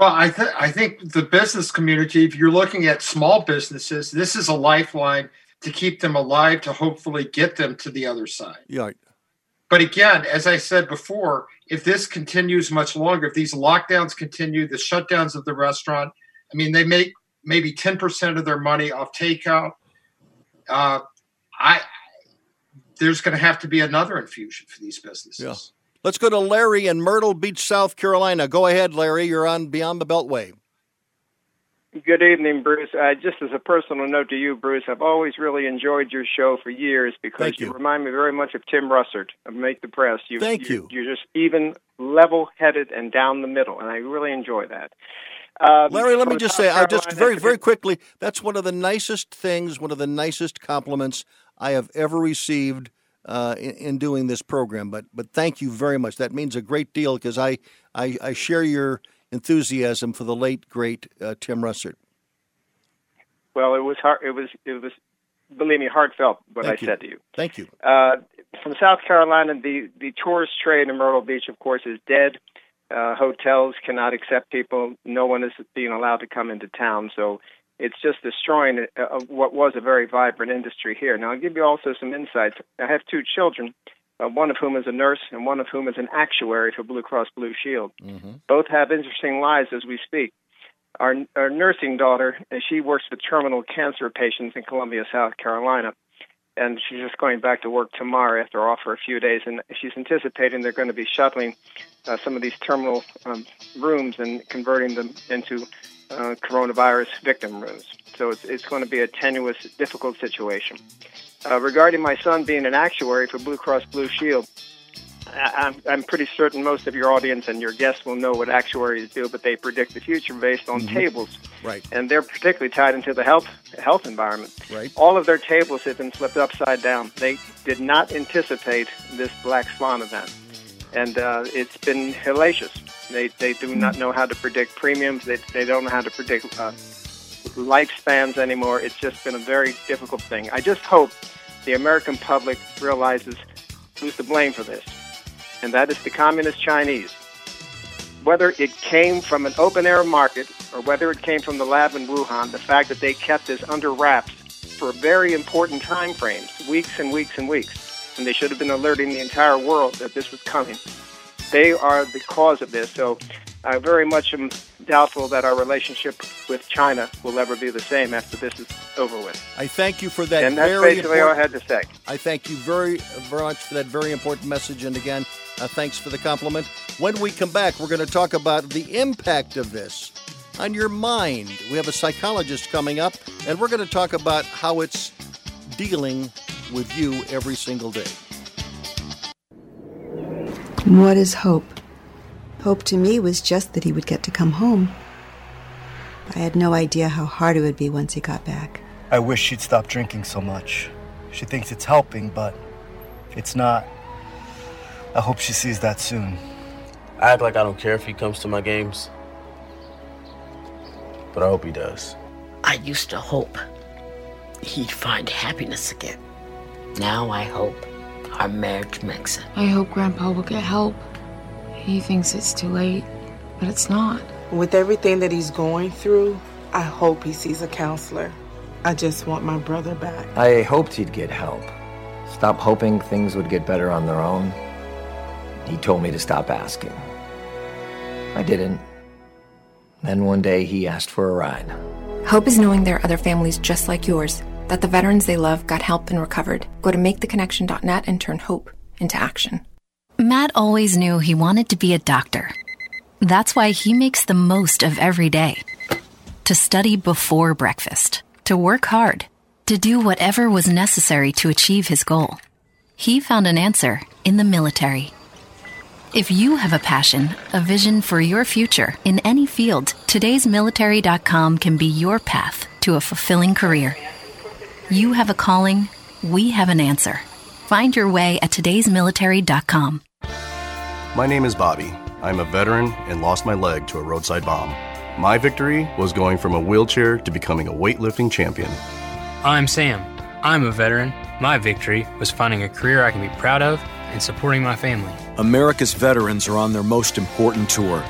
Well, I think the business community, if you're looking at small businesses, this is a lifeline to keep them alive, to hopefully get them to the other side. Yeah. But again, as I said before, if this continues much longer, if these lockdowns continue, the shutdowns of the restaurant, I mean, they make maybe 10% of their money off takeout. There's going to have to be another infusion for these businesses. Yeah. Let's go to Larry in Myrtle Beach, South Carolina. Go ahead, Larry. You're on Beyond the Beltway. Good evening, Bruce. Just as a personal note to you, Bruce, I've always really enjoyed your show for years because you remind me very much of Tim Russert of Make the Press. Thank you. You're just even, level-headed, and down the middle, and I really enjoy that. Larry, let me just say, very quickly, that's one of the nicest things, one of the nicest compliments I have ever received in doing this program. But thank you very much. That means a great deal because I share your enthusiasm for the late great Tim Russert. Well, it was believe me, heartfelt what I said to you. Thank you. From South Carolina, the tourist trade in Myrtle Beach, of course, is dead. Hotels cannot accept people. No one is being allowed to come into town, so it's just destroying what was a very vibrant industry here. Now, I'll give you also some insights. I have two children, one of whom is a nurse and one of whom is an actuary for Blue Cross Blue Shield. Mm-hmm. Both have interesting lives as we speak. Our nursing daughter, she works with terminal cancer patients in Columbia, South Carolina, and she's just going back to work tomorrow after off for a few days, and she's anticipating they're going to be shuttling some of these terminal rooms and converting them into coronavirus victim rooms. So it's going to be a tenuous, difficult situation. Regarding my son being an actuary for Blue Cross Blue Shield, I'm pretty certain most of your audience and your guests will know what actuaries do, but they predict the future based on tables. Right. And they're particularly tied into the health environment. Right. All of their tables have been flipped upside down. They did not anticipate this black swan event. And it's been hellacious. They do not know how to predict premiums. They don't know how to predict lifespans anymore. It's just been a very difficult thing. I just hope the American public realizes who's to blame for this, and that is the communist Chinese. Whether it came from an open-air market or whether it came from the lab in Wuhan, the fact that they kept this under wraps for very important time frames, weeks and weeks and weeks, and they should have been alerting the entire world that this was coming. They are the cause of this, so I very much am doubtful that our relationship with China will ever be the same after this is over with. I thank you for that. And that's basically all I had to say. I thank you very, very much for that very important message, and again, thanks for the compliment. When we come back, we're going to talk about the impact of this on your mind. We have a psychologist coming up, and we're going to talk about how it's dealing with you every single day. What is hope? Hope to me was just that he would get to come home. I had no idea how hard it would be once he got back. I wish she'd stop drinking so much. She thinks it's helping, but it's not. I hope she sees that soon. I act like I don't care if he comes to my games, but I hope he does. I used to hope he'd find happiness again. Now I hope our marriage makes it. I hope Grandpa will get help. He thinks it's too late, but it's not. With everything that he's going through, I hope he sees a counselor. I just want my brother back. I hoped he'd get help. Stop hoping things would get better on their own. He told me to stop asking. I didn't. Then one day he asked for a ride. Hope is knowing there are other families just like yours, that the veterans they love got help and recovered. Go to maketheconnection.net and turn hope into action. Matt always knew he wanted to be a doctor. That's why he makes the most of every day. To study before breakfast, to work hard, to do whatever was necessary to achieve his goal. He found an answer in the military. If you have a passion, a vision for your future in any field, todaysmilitary.com can be your path to a fulfilling career. You have a calling, we have an answer. Find your way at todaysmilitary.com. My name is Bobby. I'm a veteran and lost my leg to a roadside bomb. My victory was going from a wheelchair to becoming a weightlifting champion. I'm Sam. I'm a veteran. My victory was finding a career I can be proud of and supporting my family. America's veterans are on their most important tour,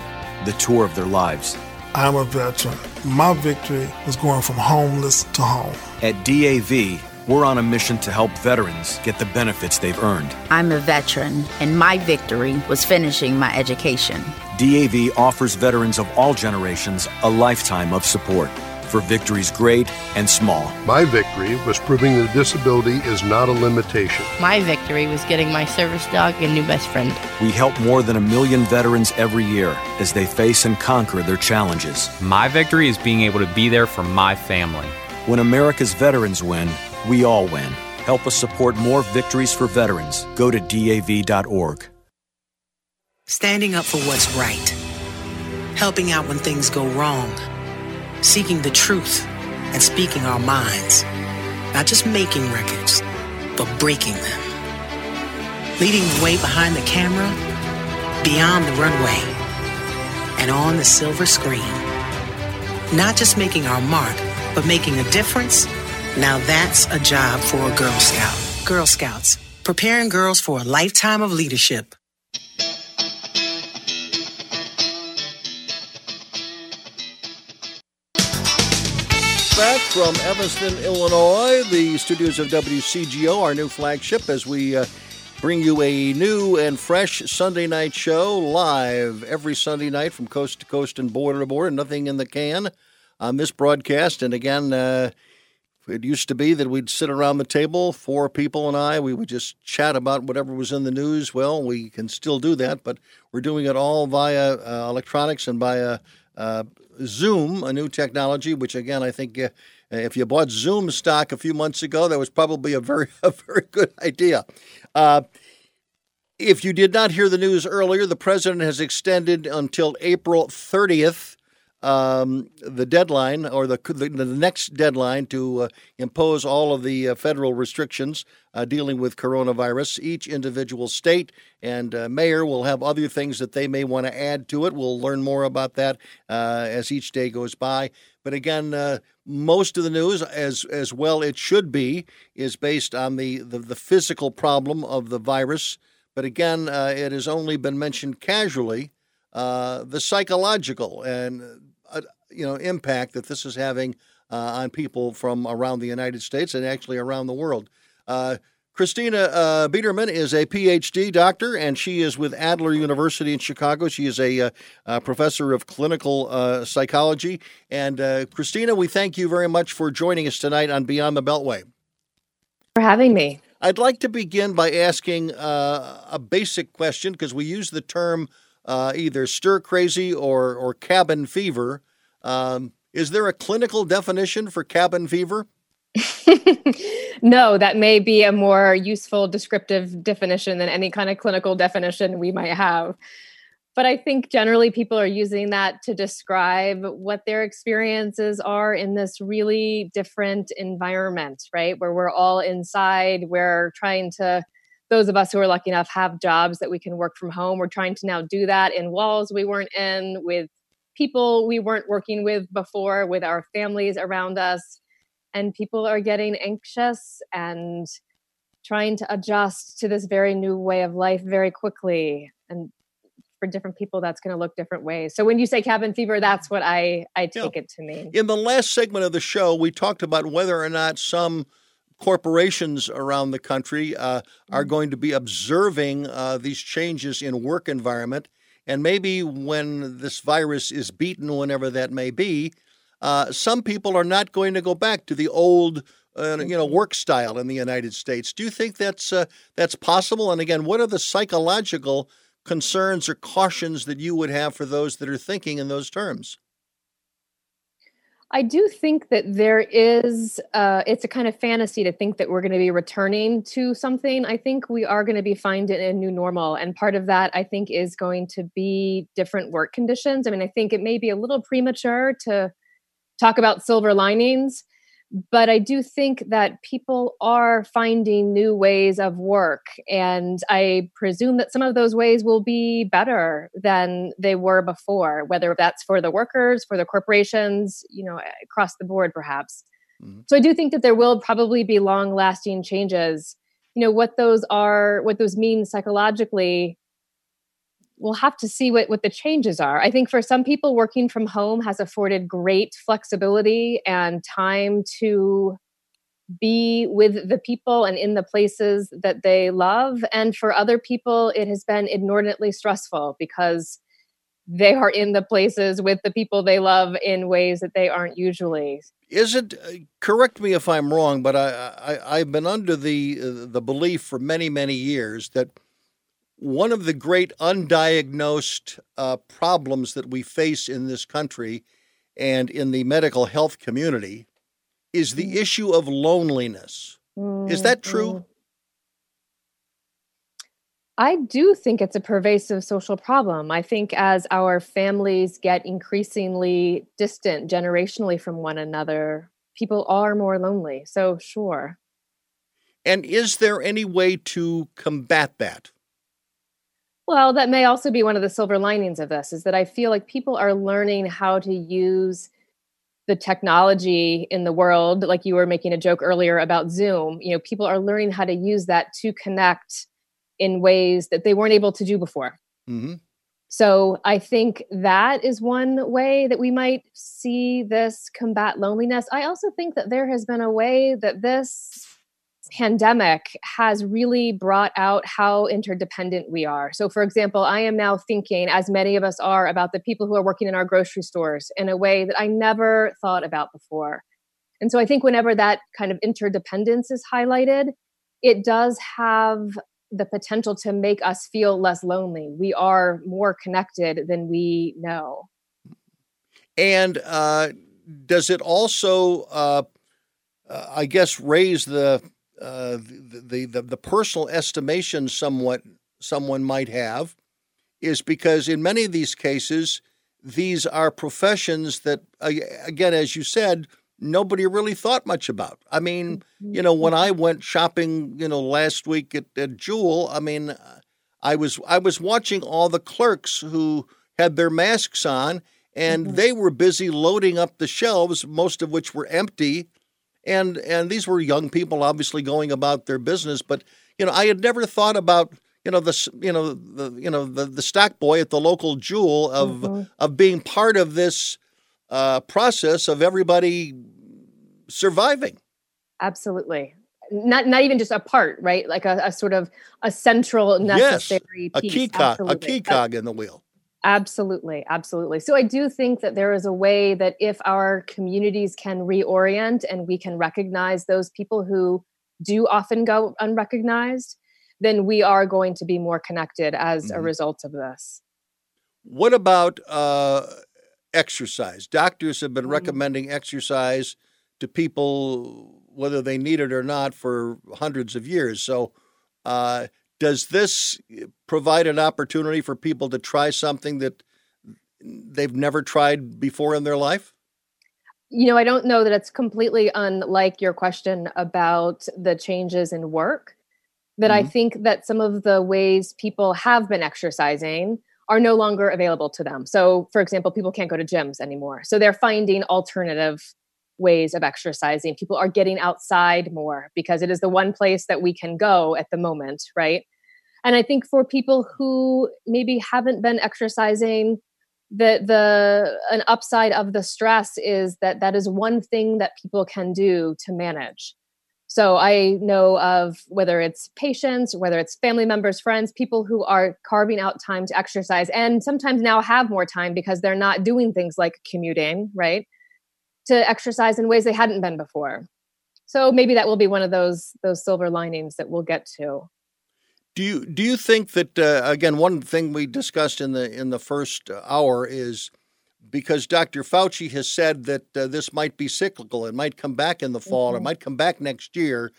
the tour of their lives. I'm a veteran. My victory was going from homeless to home. At DAV, we're on a mission to help veterans get the benefits they've earned. I'm a veteran, and my victory was finishing my education. DAV offers veterans of all generations a lifetime of support for victories great and small. My victory was proving that disability is not a limitation. My victory was getting my service dog a new best friend. We help more than 1 million veterans every year as they face and conquer their challenges. My victory is being able to be there for my family. When America's veterans win, we all win. Help us support more victories for veterans. Go to DAV.org. Standing up for what's right. Helping out when things go wrong. Seeking the truth and speaking our minds. Not just making records, but breaking them. Leading the way behind the camera, beyond the runway, and on the silver screen. Not just making our mark, but making a difference. Now that's a job for a Girl Scout. Girl Scouts, preparing girls for a lifetime of leadership. Back from Evanston, Illinois, the studios of WCGO, our new flagship, as we bring you a new and fresh Sunday night show live every Sunday night from coast to coast and border to border. Nothing in the can on this broadcast. And again, it used to be that we'd sit around the table, four people and I. We would just chat about whatever was in the news. Well, we can still do that, but we're doing it all via electronics and via Zoom, a new technology, which, again, I think if you bought Zoom stock a few months ago, that was probably a very good idea. If you did not hear the news earlier, the president has extended until April 30th the deadline, or the next deadline, to impose all of the federal restrictions dealing with coronavirus. Each individual state and mayor will have other things that they may want to add to it. We'll learn more about that as each day goes by. But again, most of the news, as well it should be, is based on the physical problem of the virus. But again, it has only been mentioned casually. The psychological and impact that this is having on people from around the United States and actually around the world. Christina Biederman is a Ph.D. doctor, and she is with Adler University in Chicago. She is a professor of clinical psychology. And Christina, we thank you very much for joining us tonight on Beyond the Beltway. For having me. I'd like to begin by asking a basic question, because we use the term either stir-crazy or cabin fever. Is there a clinical definition for cabin fever? No, that may be a more useful descriptive definition than any kind of clinical definition we might have. But I think generally people are using that to describe what their experiences are in this really different environment, right? Where we're all inside, we're trying to those of us who are lucky enough have jobs that we can work from home. We're trying to now do that in walls we weren't in, with people we weren't working with before, with our families around us. And people are getting anxious and trying to adjust to this very new way of life very quickly. And for different people, that's going to look different ways. So when you say cabin fever, that's what I take it to mean. In the last segment of the show, we talked about whether or not some corporations around the country are going to be observing these changes in work environment. And maybe when this virus is beaten, whenever that may be, some people are not going to go back to the old work style in the United States. Do you think that's possible? And again, what are the psychological concerns or cautions that you would have for those that are thinking in those terms? I do think that there is, it's a kind of fantasy to think that we're going to be returning to something. I think we are going to be finding a new normal. And part of that, I think, is going to be different work conditions. I mean, I think it may be a little premature to talk about silver linings, but I do think that people are finding new ways of work. And I presume that some of those ways will be better than they were before, whether that's for the workers, for the corporations, across the board, perhaps. Mm-hmm. So I do think that there will probably be long lasting changes. What those mean psychologically, we'll have to see what the changes are. I think for some people, working from home has afforded great flexibility and time to be with the people and in the places that they love. And for other people, it has been inordinately stressful because they are in the places with the people they love in ways that they aren't usually. Correct me if I'm wrong, but I've been under the belief for many, many years that one of the great undiagnosed problems that we face in this country and in the medical health community is the issue of loneliness. Mm-hmm. Is that true? I do think it's a pervasive social problem. I think as our families get increasingly distant generationally from one another, people are more lonely. So, sure. And is there any way to combat that? Well, that may also be one of the silver linings of this, is that I feel like people are learning how to use the technology in the world. Like you were making a joke earlier about Zoom, you know, people are learning how to use that to connect in ways that they weren't able to do before. Mm-hmm. So I think that is one way that we might see this combat loneliness. I also think that there has been a way that this pandemic has really brought out how interdependent we are. So for example, I am now thinking, as many of us are, about the people who are working in our grocery stores in a way that I never thought about before. And so I think whenever that kind of interdependence is highlighted, it does have the potential to make us feel less lonely. We are more connected than we know. And does it also, I guess, raise the personal estimation somewhat someone might have? Is because in many of these cases, these are professions that, again, as you said, nobody really thought much about. I mean, you know, when I went shopping, you know, last week at Jewel, I mean, I was watching all the clerks who had their masks on, and they were busy loading up the shelves, most of which were empty. And these were young people, obviously, going about their business. But, you know, I had never thought about, you know, the stock boy at the local Jewel of being part of this process of everybody surviving. Absolutely. Not even just a part, right? Like a sort of a central necessary piece. A key cog in the wheel. Absolutely. Absolutely. So I do think that there is a way that if our communities can reorient and we can recognize those people who do often go unrecognized, then we are going to be more connected as a result of this. What about exercise? Doctors have been recommending exercise to people, whether they need it or not, for hundreds of years. So does this provide an opportunity for people to try something that they've never tried before in their life? You know, I don't know that it's completely unlike your question about the changes in work, that I think that some of the ways people have been exercising are no longer available to them. So for example, people can't go to gyms anymore. So they're finding alternative ways of exercising. People are getting outside more because it is the one place that we can go at the moment, right? And I think for people who maybe haven't been exercising, an upside of the stress is that is one thing that people can do to manage. So I know of, whether it's patients, whether it's family members, friends, people who are carving out time to exercise and sometimes now have more time because they're not doing things like commuting, right, to exercise in ways they hadn't been before. So maybe that will be one of those silver linings that we'll get to. Do you think that, again, one thing we discussed in the first hour is because Dr. Fauci has said that this might be cyclical, it might come back in the fall, it might come back next year.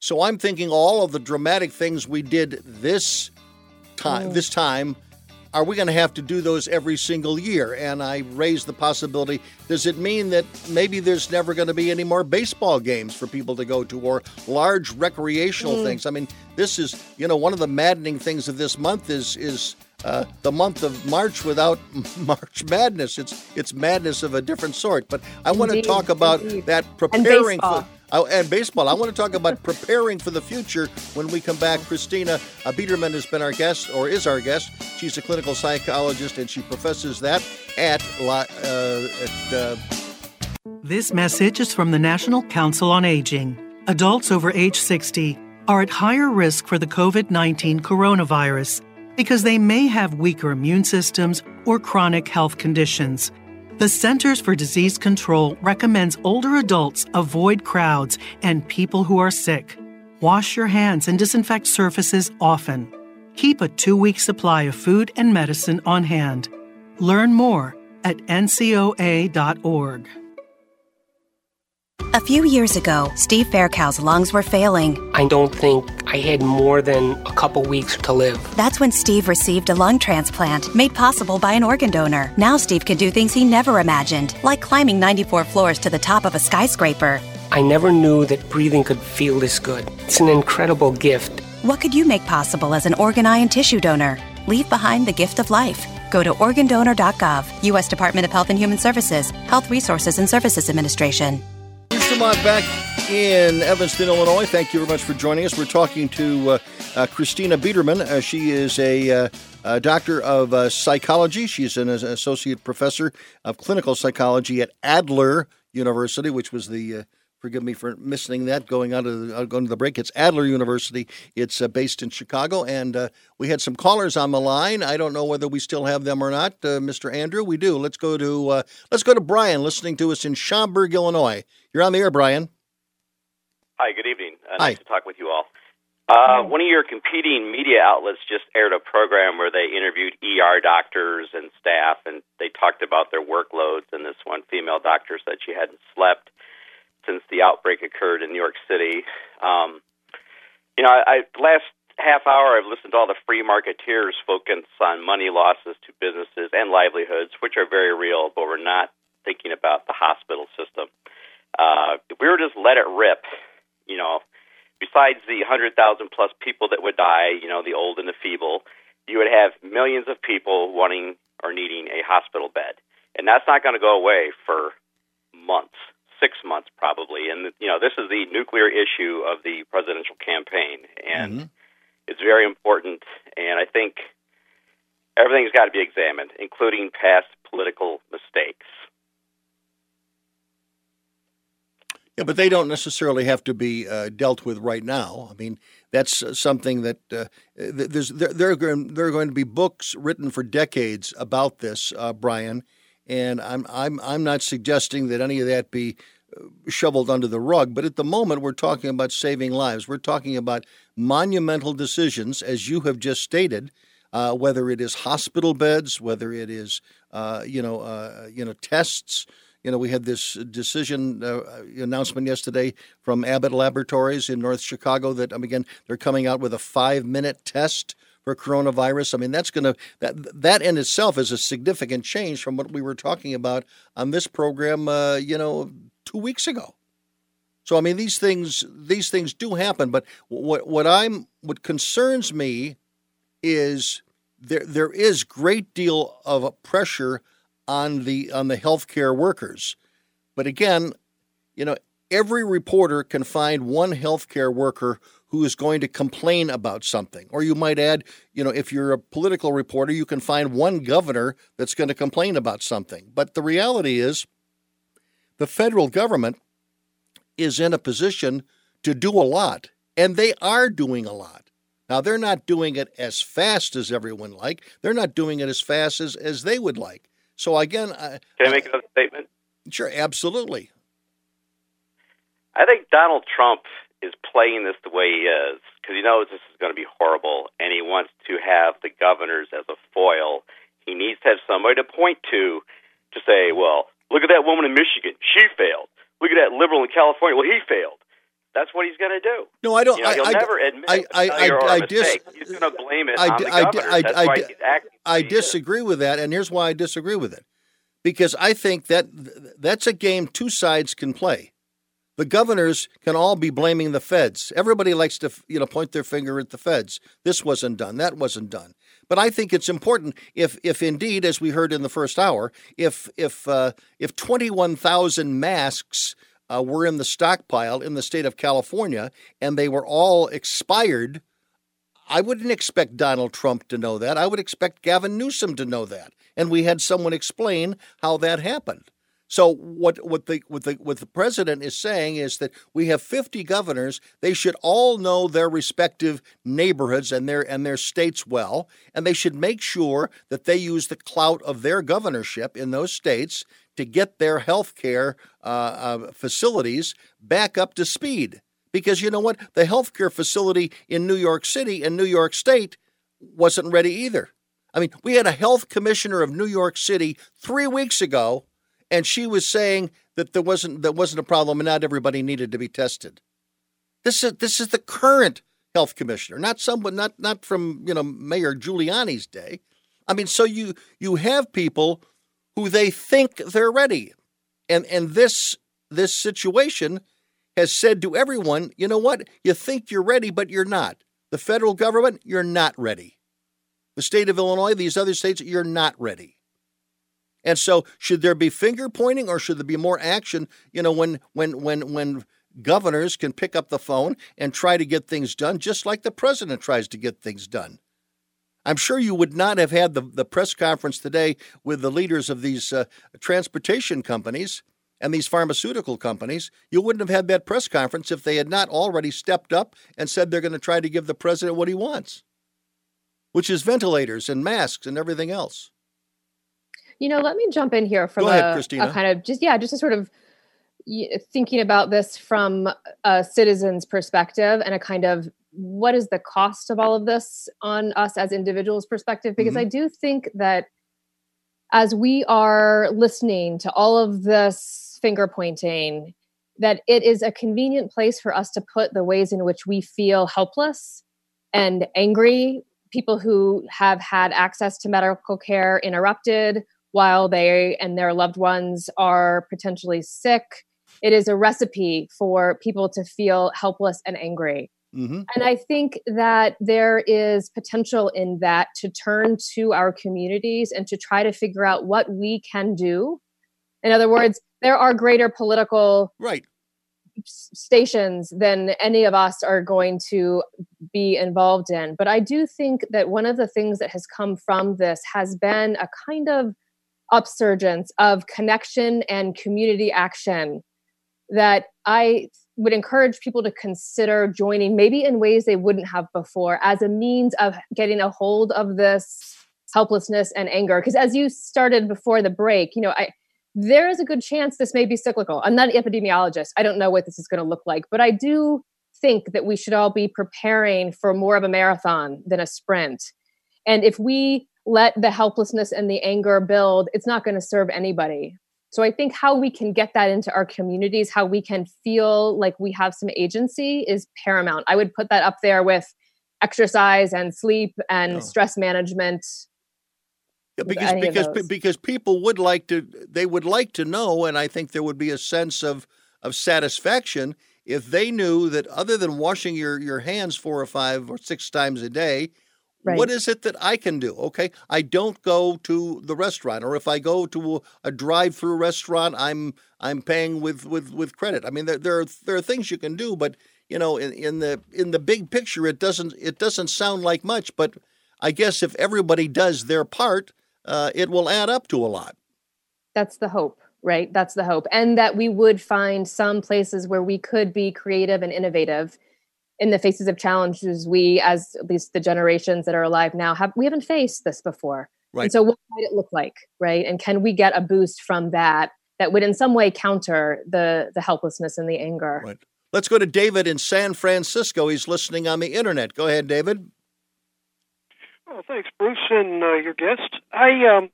So I'm thinking all of the dramatic things we did this time, are we going to have to do those every single year? And I raise the possibility, does it mean that maybe there's never going to be any more baseball games for people to go to or large recreational things? I mean, this is, you know, one of the maddening things of this month is the month of March without March Madness. It's madness of a different sort. But I want to talk about that preparing for and baseball. I want to talk about preparing for the future when we come back. Christina Biederman has been our guest, or is our guest. She's a clinical psychologist, and she professes that at This message is from the National Council on Aging. Adults over age 60 are at higher risk for the COVID-19 coronavirus because they may have weaker immune systems or chronic health conditions. The Centers for Disease Control recommends older adults avoid crowds and people who are sick. Wash your hands and disinfect surfaces often. Keep a 2-week supply of food and medicine on hand. Learn more at ncoa.org. A few years ago, Steve Faircow's lungs were failing. I don't think I had more than a couple weeks to live. That's when Steve received a lung transplant, made possible by an organ donor. Now Steve can do things he never imagined, like climbing 94 floors to the top of a skyscraper. I never knew that breathing could feel this good. It's an incredible gift. What could you make possible as an organ, eye, and tissue donor? Leave behind the gift of life. Go to organdonor.gov, U.S. Department of Health and Human Services, Health Resources and Services Administration. Dumont back in Evanston, Illinois. Thank you very much for joining us. We're talking to Christina Biederman. She is a doctor of psychology. She's an associate professor of clinical psychology at Adler University, which was the forgive me for missing that going to the break. It's Adler University. It's based in Chicago, and we had some callers on the line. I don't know whether we still have them or not, Mr. Andrew. We do. Let's go to Brian, listening to us in Schaumburg, Illinois. You're on the air, Brian. Hi. Good evening. Hi. Nice to talk with you all. One of your competing media outlets just aired a program where they interviewed ER doctors and staff, and they talked about their workloads. And this one female doctor said she hadn't slept since the outbreak occurred in New York City. I last half hour I've listened to all the free marketeers focus on money losses to businesses and livelihoods, which are very real, but we're not thinking about the hospital system. If we were to just let it rip, besides the 100,000 plus people that would die, the old and the feeble, you would have millions of people wanting or needing a hospital bed. And that's not going to go away for months. 6 months probably, and this is the nuclear issue of the presidential campaign, and it's very important, and I think everything's got to be examined, including past political mistakes. Yeah, but they don't necessarily have to be dealt with right now. I mean, that's something that there are going to be books written for decades about this, Brian. And I'm not suggesting that any of that be shoveled under the rug. But at the moment, we're talking about saving lives. We're talking about monumental decisions, as you have just stated, whether it is hospital beds, whether it is tests. We had this decision announcement yesterday from Abbott Laboratories in North Chicago that again they're coming out with a 5-minute test for coronavirus. I mean, that in itself is a significant change from what we were talking about on this program, 2 weeks ago. So I mean, these things do happen. But what concerns me is there is great deal of pressure on the healthcare workers. But again, every reporter can find one healthcare worker who is going to complain about something. Or you might add, if you're a political reporter, you can find one governor that's going to complain about something. But the reality is the federal government is in a position to do a lot, and they are doing a lot. Now, they're not doing it as fast as everyone like. They're not doing it as fast as they would like. So again, can I make another statement? Sure, absolutely. I think Donald Trump is playing this the way he is because he knows this is going to be horrible, and he wants to have the governors as a foil. He needs to have somebody to point to say, well, look at that woman in Michigan. She failed. Look at that liberal in California. Well, he failed. That's what he's going to do. No, I don't. He'll never admit a mistake. He's going to blame it on the governor. That's why he's acting. I disagree with that, and here's why I disagree with it. Because I think that's a game two sides can play. The governors can all be blaming the feds. Everybody likes to, point their finger at the feds. This wasn't done. That wasn't done. But I think it's important if indeed, as we heard in the first hour, if 21,000 masks were in the stockpile in the state of California, and they were all expired. I wouldn't expect Donald Trump to know that. I would expect Gavin Newsom to know that. And we had someone explain how that happened. So what the president is saying is that we have 50 governors. They should all know their respective neighborhoods and their states well, and they should make sure that they use the clout of their governorship in those states to get their health care facilities back up to speed. Because you know what? The healthcare facility in New York City and New York State wasn't ready either. I mean, we had a health commissioner of New York City 3 weeks ago, and she was saying that there wasn't a problem and not everybody needed to be tested. This is the current health commissioner, not someone not from, you know, Mayor Giuliani's day. I mean, so you have people who they think they're ready. And this situation has said to everyone, you know what? You think you're ready, but you're not. The federal government, you're not ready. The state of Illinois, these other states, you're not ready. And so should there be finger pointing or should there be more action, you know, when governors can pick up the phone and try to get things done, just like the president tries to get things done? I'm sure you would not have had the press conference today with the leaders of these transportation companies and these pharmaceutical companies. You wouldn't have had that press conference if they had not already stepped up and said they're going to try to give the president what he wants, which is ventilators and masks and everything else. You know, let me jump in here from a kind of just a sort of thinking about this from a citizen's perspective and a kind of what is the cost of all of this on us as individuals perspective? Because I do think that as we are listening to all of this finger pointing, that it is a convenient place for us to put the ways in which we feel helpless and angry, people who have had access to medical care interrupted while they and their loved ones are potentially sick. It is a recipe for people to feel helpless and angry. And I think that there is potential in that to turn to our communities and to try to figure out what we can do. In other words, there are greater political stations than any of us are going to be involved in. But I do think that one of the things that has come from this has been a kind of upsurgence of connection and community action that I would encourage people to consider joining, maybe in ways they wouldn't have before, as a means of getting a hold of this helplessness and anger. Because as you started before the break, you know, there is a good chance this may be cyclical. I'm not an epidemiologist. I don't know what this is going to look like, but I do think that we should all be preparing for more of a marathon than a sprint. And if we let the helplessness and the anger build, it's not going to serve anybody. So I think how we can get that into our communities, how we can feel like we have some agency is paramount. I would put that up there with exercise and sleep and stress management. Because people would like to, they would like to know, and I think there would be a sense of satisfaction if they knew that other than washing your hands 4 or 5 or 6 times a day, what is it that I can do? Okay, I don't go to the restaurant, or if I go to a drive-through restaurant, I'm paying with credit. I mean, there are things you can do, but you know, in the big picture, it doesn't sound like much, but I guess if everybody does their part, it will add up to a lot. That's the hope, right? That's the hope. And that we would find some places where we could be creative and innovative in the faces of challenges we, as at least the generations that are alive now, haven't faced this before. Right. And so what might it look like, right? And can we get a boost from that would in some way counter the helplessness and the anger? Right. Let's go to David in San Francisco. He's listening on the internet. Go ahead, David. Well, thanks, Bruce, and your guest. I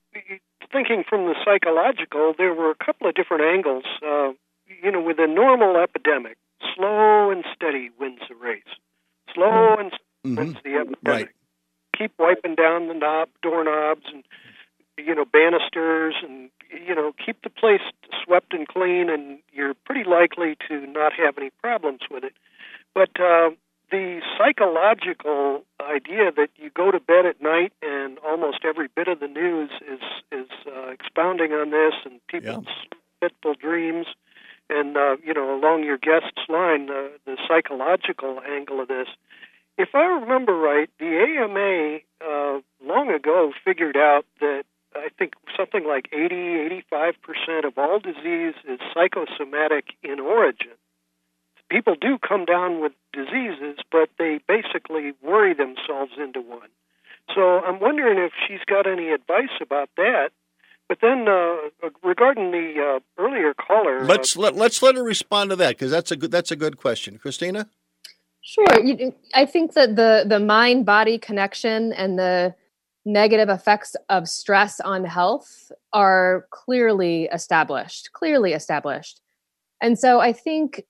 thinking from the psychological, there were a couple of different angles. You know, with a normal epidemic, slow and steady wins the race. Slow and steady wins the epidemic. Right. Keep wiping down the doorknobs and, you know, banisters and, you know, keep the place swept and clean, and you're pretty likely to not have any problems with it. But the psychological idea that you go to bed at night and almost every bit of the news is expounding on this, and people's fitful dreams and, along your guest's line, the psychological angle of this. If I remember right, the AMA long ago figured out that I think something like 80-85% of all disease is psychosomatic in origin. People do come down with diseases, but they basically worry themselves into one. So I'm wondering if she's got any advice about that. But then regarding the earlier caller, let's let her respond to that, because that's a good question, Christina. Sure. I think that the mind-body connection and the negative effects of stress on health are clearly established. And so I think,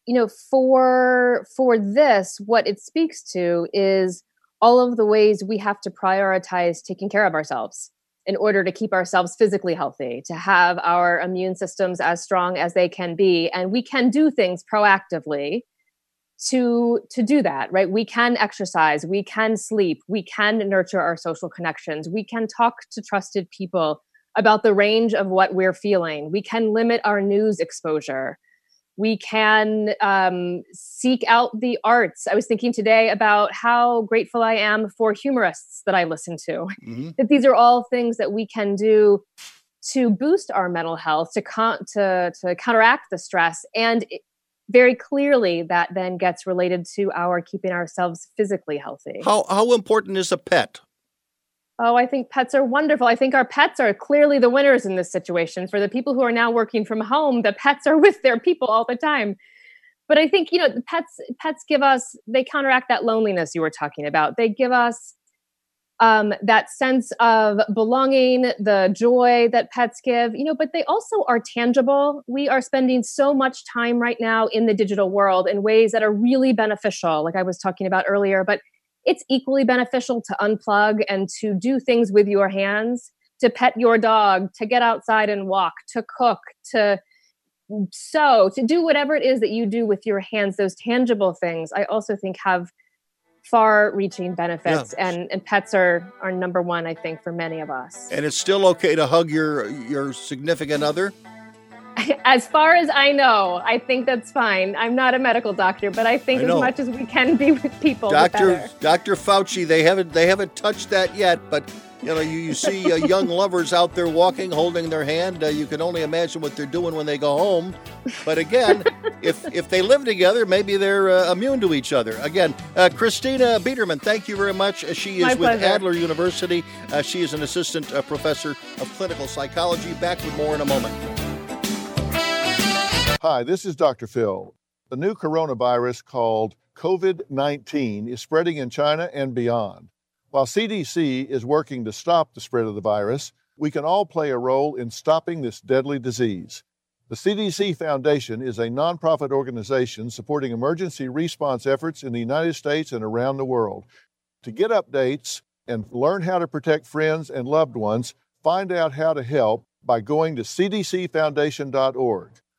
for this, what it speaks to is all of the ways we have to prioritize taking care of ourselves in order to keep ourselves physically healthy, to have our immune systems as strong as they can be. And we can do things proactively to do that, right? We can exercise, we can sleep, we can nurture our social connections, we can talk to trusted people about the range of what we're feeling, we can limit our news exposure, we can seek out the arts. I was thinking today about how grateful I am for humorists that I listen to, mm-hmm. that these are all things that we can do to boost our mental health, to counteract the stress. And very clearly, that then gets related to our keeping ourselves physically healthy. How important is a pet? Oh, I think pets are wonderful. I think our pets are clearly the winners in this situation. For the people who are now working from home, the pets are with their people all the time. But I think, pets give us, they counteract that loneliness you were talking about. They give us that sense of belonging, the joy that pets give, but they also are tangible. We are spending so much time right now in the digital world in ways that are really beneficial, like I was talking about earlier, but it's equally beneficial to unplug and to do things with your hands, to pet your dog, to get outside and walk, to cook, to sew, to do whatever it is that you do with your hands. Those tangible things, I also think, have far-reaching benefits, yeah. and pets are number one, I think, for many of us. And it's still okay to hug your significant other? As far as I know, I think that's fine. I'm not a medical doctor, but I think as much as we can be with people, Dr. Fauci, they haven't touched that yet, but you see young lovers out there walking, holding their hand. You can only imagine what they're doing when they go home. But again, if they live together, maybe they're immune to each other. Again, Christina Biederman, thank you very much. She is with Adler University. She is an assistant professor of clinical psychology. Back with more in a moment. Hi, this is Dr. Phil. The new coronavirus called COVID-19 is spreading in China and beyond. While CDC is working to stop the spread of the virus, we can all play a role in stopping this deadly disease. The CDC Foundation is a nonprofit organization supporting emergency response efforts in the United States and around the world. To get updates and learn how to protect friends and loved ones, find out how to help by going to cdcfoundation.org.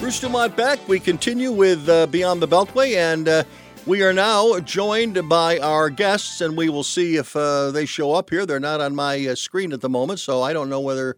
Bruce Dumont back. We continue with Beyond the Beltway, and we are now joined by our guests, and we will see if they show up here. They're not on my screen at the moment, so I don't know whether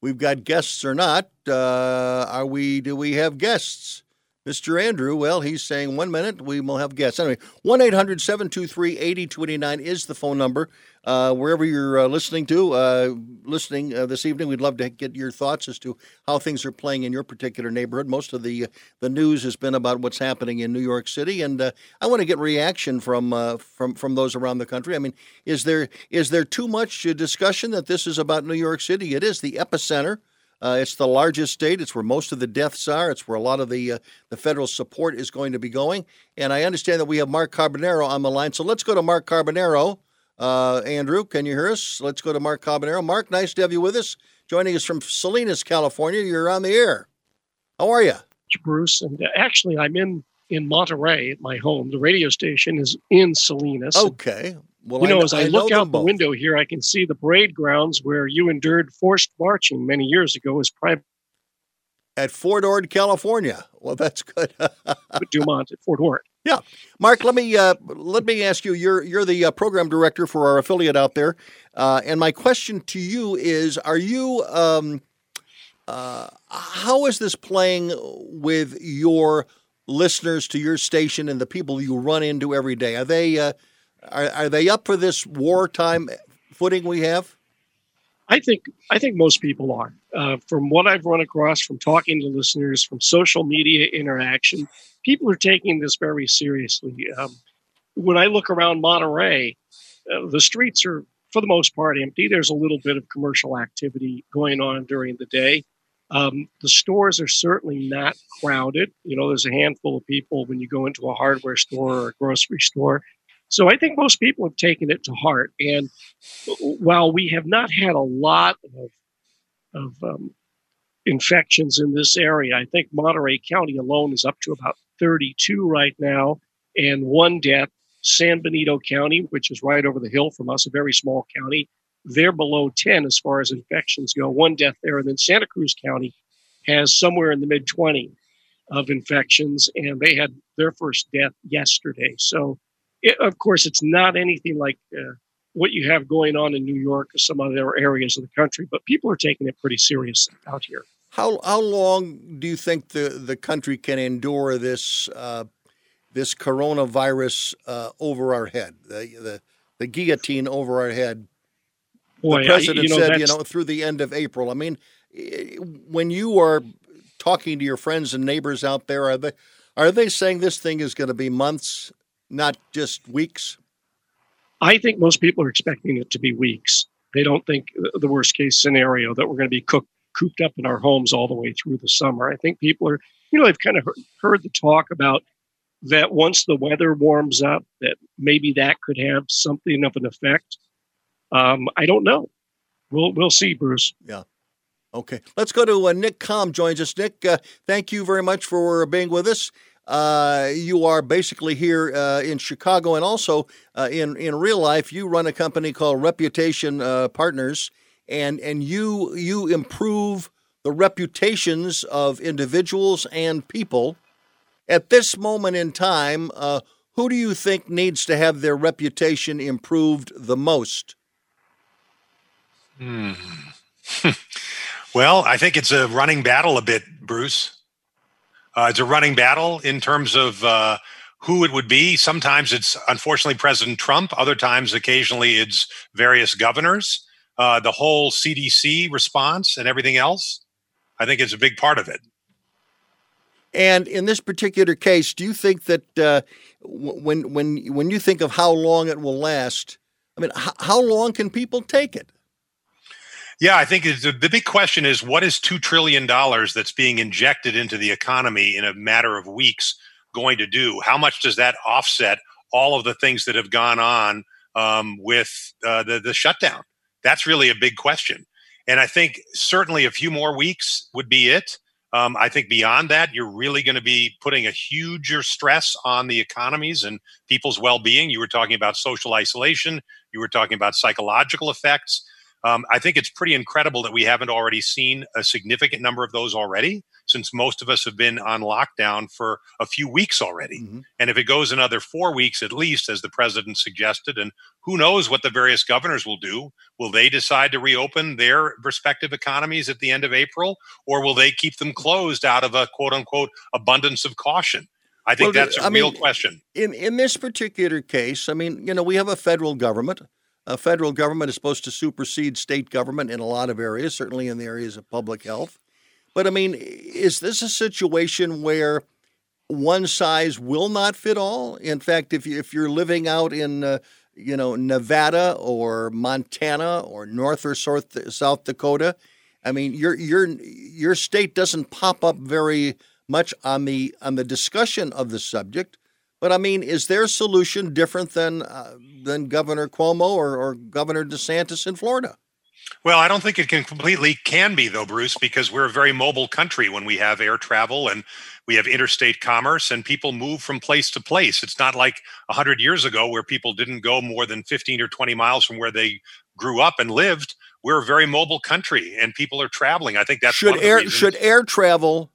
we've got guests or not. Do we have guests? Mr. Andrew, well, he's saying 1 minute, we will have guests. Anyway, 1-800-723-8029 is the phone number. Wherever you're listening this evening, we'd love to get your thoughts as to how things are playing in your particular neighborhood. Most of the news has been about what's happening in New York City, and I want to get reaction from those around the country. I mean, is there too much discussion that this is about New York City? It is the epicenter. It's the largest state. It's where most of the deaths are. It's where a lot of the federal support is going to be going. And I understand that we have Mark Carbonaro on the line. So let's go to Mark Carbonaro. Andrew, can you hear us? Let's go to Mark Carbonaro. Mark, nice to have you with us. joining us from Salinas, California. You're on the air. How are you? Bruce, and actually I'm in Monterey at my home. The radio station is in Salinas. Okay. Well, you know, as I look out the window here, I can see the parade grounds where you endured forced marching many years ago as private. At Fort Ord, California. Well, that's good. Dumont at Fort Ord. Yeah. Mark, let me ask you, you're the program director for our affiliate out there. And my question to you is, are you, how is this playing with your listeners to your station and the people you run into every day? Are they, are they up for this wartime footing we have? I think most people are. From what I've run across, from talking to listeners, from social media interaction, people are taking this very seriously. When I look around Monterey, the streets are, for the most part, empty. There's a little bit of commercial activity going on during the day. The stores are certainly not crowded. You know, there's a handful of people when you go into a hardware store or a grocery store. So I think most people have taken it to heart. And while we have not had a lot of infections in this area, I think Monterey County alone is up to about 32 right now and one death. San Benito County, which is right over the hill from us, a very small county, they're below 10 as far as infections go. One death there. And then Santa Cruz County has somewhere in the mid-20s of infections, and they had their first death yesterday. So, of course, it's not anything like what you have going on in New York or some other areas of the country, but people are taking it pretty seriously out here. How long do you think the country can endure this coronavirus over our head, the guillotine over our head? Boy, the president said through the end of April. I mean, when you are talking to your friends and neighbors out there, are they saying this thing is going to be months, not just weeks? I think most people are expecting it to be weeks. They don't think the worst case scenario that we're going to be cooped up in our homes all the way through the summer. I think people are, they've kind of heard the talk about that once the weather warms up, that maybe that could have something of an effect. I don't know. We'll see, Bruce. Yeah. Okay. Let's go to Nick Calm joins us. Nick, thank you very much for being with us. You are basically here in Chicago, and also in real life, you run a company called Reputation Partners, and you improve the reputations of individuals and people. At this moment in time, who do you think needs to have their reputation improved the most? Well, I think it's a running battle a bit, Bruce. It's a running battle in terms of who it would be. Sometimes it's, unfortunately, President Trump. Other times, occasionally, it's various governors, the whole CDC response and everything else. I think it's a big part of it. And in this particular case, do you think that when you think of how long it will last, I mean, how long can people take it? Yeah, I think the big question is, what is $2 trillion that's being injected into the economy in a matter of weeks going to do? How much does that offset all of the things that have gone on with the shutdown? That's really a big question. And I think certainly a few more weeks would be it. I think beyond that, you're really going to be putting a huger stress on the economies and people's well-being. You were talking about social isolation. You were talking about psychological effects. I think it's pretty incredible that we haven't already seen a significant number of those already, since most of us have been on lockdown for a few weeks already. Mm-hmm. And if it goes another 4 weeks, at least, as the president suggested, and who knows what the various governors will do. Will they decide to reopen their respective economies at the end of April, or will they keep them closed out of a quote-unquote abundance of caution? I think that's a real question. In this particular case, I mean, we have a federal government. A federal government is supposed to supersede state government in a lot of areas, certainly in the areas of public health. But, I mean, is this a situation where one size will not fit all? In fact, if you're living out in, Nevada or Montana or North or South Dakota, I mean, your state doesn't pop up very much on the discussion of the subject. But, I mean, is their solution different than Governor Cuomo or Governor DeSantis in Florida? Well, I don't think it can be, though, Bruce, because we're a very mobile country when we have air travel and we have interstate commerce and people move from place to place. It's not like 100 years ago where people didn't go more than 15 or 20 miles from where they grew up and lived. We're a very mobile country and people are traveling. I think that's should air travel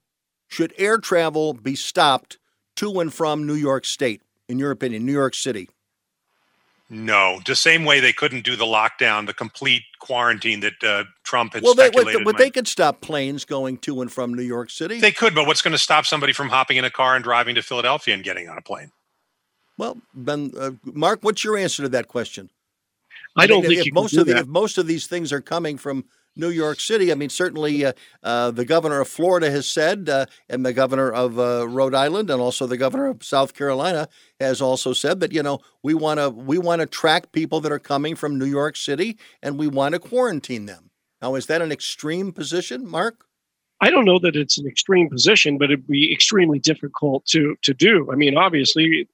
be stopped to and from New York State, in your opinion, New York City? No, the same way they couldn't do the lockdown, the complete quarantine that Trump had speculated. Well, they could stop planes going to and from New York City. They could, but what's going to stop somebody from hopping in a car and driving to Philadelphia and getting on a plane? Well, Ben, Mark, what's your answer to that question? I don't think if most of these things are coming from New York City, I mean, certainly the governor of Florida has said, and the governor of Rhode Island, and also the governor of South Carolina has also said that, you know, we want to track people that are coming from New York City, and we want to quarantine them. Now, is that an extreme position, Mark? I don't know that it's an extreme position, but it'd be extremely difficult to do. I mean, obviously,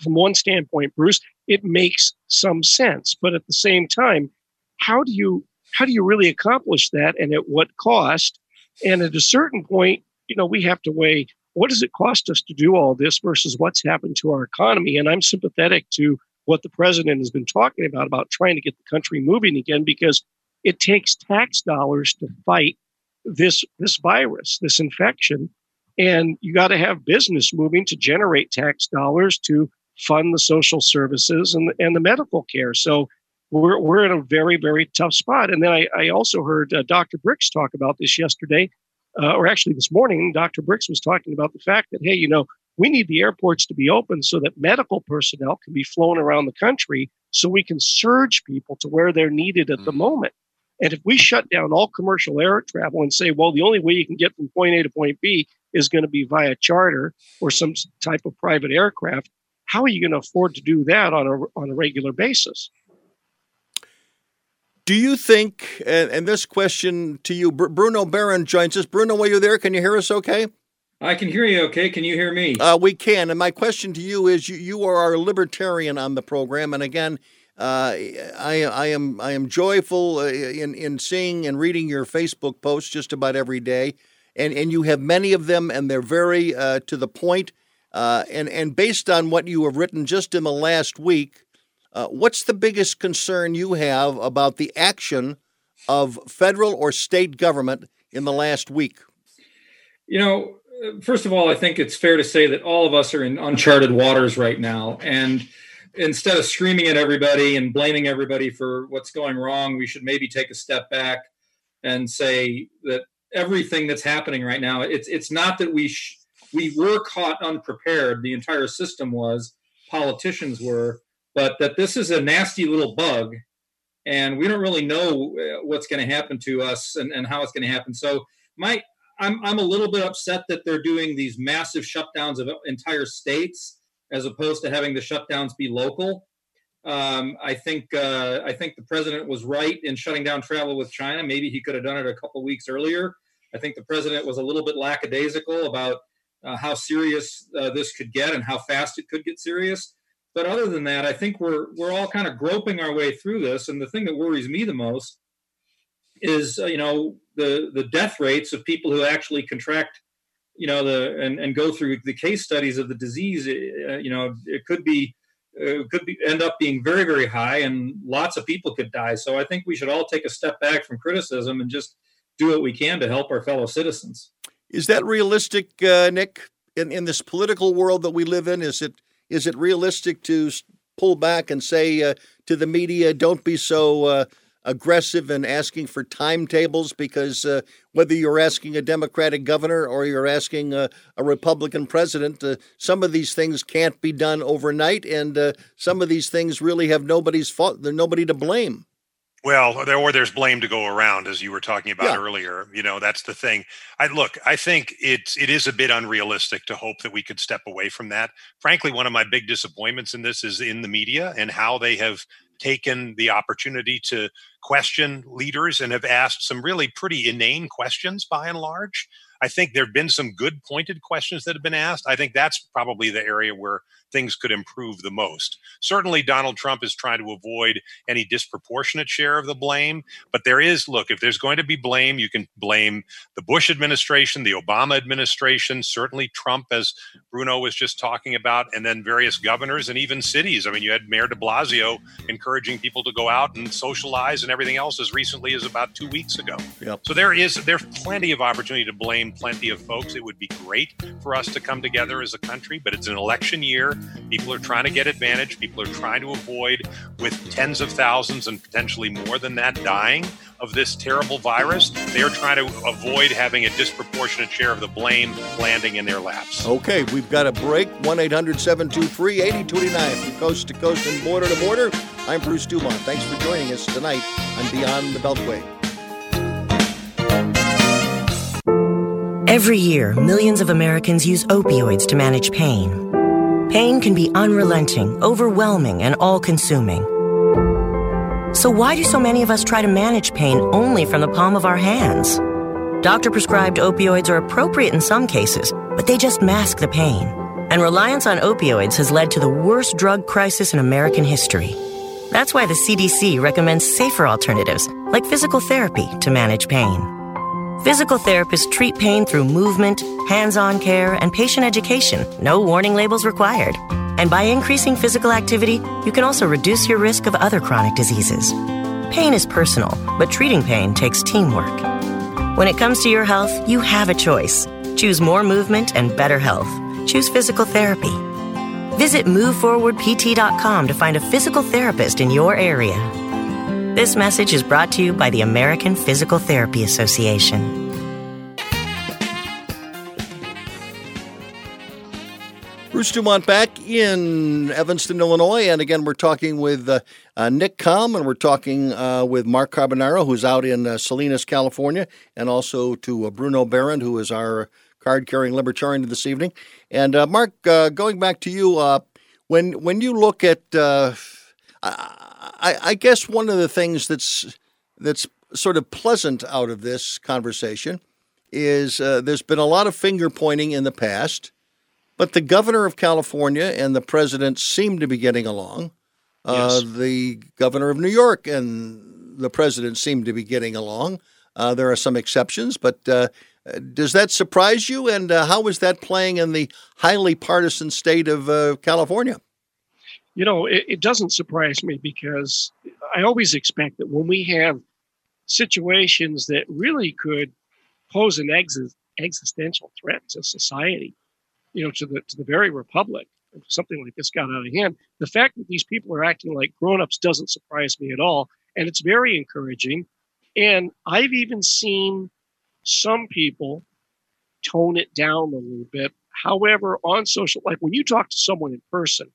from one standpoint, Bruce, it makes some sense, but at the same time, how do you really accomplish that, and at what cost? And at a certain point, you know, we have to weigh what does it cost us to do all this versus what's happened to our economy. And I'm sympathetic to what the president has been talking about trying to get the country moving again, because it takes tax dollars to fight this virus, this infection, and you got to have business moving to generate tax dollars to fund the social services and the medical care. So we're in a very, very tough spot. And then I also heard Dr. Birx talk about this yesterday, or actually this morning. Dr. Birx was talking about the fact that, hey, you know, we need the airports to be open so that medical personnel can be flown around the country so we can surge people to where they're needed at the moment. And if we shut down all commercial air travel and say, well, the only way you can get from point A to point B is going to be via charter or some type of private aircraft, how are you going to afford to do that on a regular basis? Do you think, and this question to you, Bruno Behrend joins us. Bruno, are you there? Can you hear us okay? I can hear you okay. Can you hear me? We can. And my question to you is, you are our libertarian on the program. And again, I am joyful in seeing and reading your Facebook posts just about every day. And you have many of them, and they're very to the point. And based on what you have written just in the last week, what's the biggest concern you have about the action of federal or state government in the last week? You know, first of all, I think it's fair to say that all of us are in uncharted waters right now. And instead of screaming at everybody and blaming everybody for what's going wrong, we should maybe take a step back and say that everything that's happening right now, it's not that we were caught unprepared. The entire system was, politicians were, but that this is a nasty little bug, and we don't really know what's going to happen to us and how it's going to happen. So I'm a little bit upset that they're doing these massive shutdowns of entire states as opposed to having the shutdowns be local. I think the president was right in shutting down travel with China. Maybe he could have done it a couple weeks earlier. I think the president was a little bit lackadaisical about how serious this could get and how fast it could get serious. But other than that, I think we're all kind of groping our way through this. And the thing that worries me the most is, you know, the death rates of people who actually contract, you know, and go through the case studies of the disease. You know, it could be end up being very, very high, and lots of people could die. So I think we should all take a step back from criticism and just do what we can to help our fellow citizens. Is that realistic, Nick? In this political world that we live in, is it realistic to pull back and say to the media, don't be so aggressive in asking for timetables, because whether you're asking a Democratic governor or you're asking a Republican president, some of these things can't be done overnight, and some of these things really have nobody's fault. There's nobody to blame. Well, there's blame to go around, as you were talking about earlier. You know, that's the thing. I think it is a bit unrealistic to hope that we could step away from that. Frankly, one of my big disappointments in this is in the media and how they have taken the opportunity to question leaders and have asked some really pretty inane questions by and large. I think there have been some good pointed questions that have been asked. I think that's probably the area where things could improve the most. Certainly, Donald Trump is trying to avoid any disproportionate share of the blame. But there is, look, if there's going to be blame, you can blame the Bush administration, the Obama administration, certainly Trump, as Bruno was just talking about, and then various governors and even cities. I mean, you had Mayor de Blasio encouraging people to go out and socialize and everything else as recently as about 2 weeks ago. Yep. So there's plenty of opportunity to blame plenty of folks. It would be great for us to come together as a country, but it's an election year. People are trying to get advantage. People are trying to avoid, with tens of thousands and potentially more than that dying of this terrible virus, they are trying to avoid having a disproportionate share of the blame landing in their laps. Okay, we've got a break. 1-800-723-8029 from coast to coast and border to border. I'm Bruce Dumont. Thanks for joining us tonight on Beyond the Beltway. Every year, millions of Americans use opioids to manage pain. Pain can be unrelenting, overwhelming, and all-consuming. So why do so many of us try to manage pain only from the palm of our hands? Doctor-prescribed opioids are appropriate in some cases, but they just mask the pain. And reliance on opioids has led to the worst drug crisis in American history. That's why the CDC recommends safer alternatives, like physical therapy, to manage pain. Physical therapists treat pain through movement, hands-on care, and patient education. No warning labels required. And by increasing physical activity, you can also reduce your risk of other chronic diseases. Pain is personal, but treating pain takes teamwork. When it comes to your health, you have a choice. Choose more movement and better health. Choose physical therapy. Visit moveforwardpt.com to find a physical therapist in your area. This message is brought to you by the American Physical Therapy Association. Bruce Dumont back in Evanston, Illinois, and again we're talking with Nick Calm, and we're talking with Mark Carbonaro, who's out in Salinas, California, and also to Bruno Behrend, who is our card-carrying libertarian this evening. And Mark, going back to you, when you look at, I guess one of the things that's sort of pleasant out of this conversation is there's been a lot of finger-pointing in the past. But the governor of California and the president seem to be getting along. Yes. The governor of New York and the president seem to be getting along. There are some exceptions, but does that surprise you? And how is that playing in the highly partisan state of California? You know, it doesn't surprise me because I always expect that when we have situations that really could pose an existential threat to society, you know, to the very republic, if something like this got out of hand. The fact that these people are acting like grown-ups doesn't surprise me at all, and it's very encouraging. And I've even seen some people tone it down a little bit. However, on social, like when you talk to someone in person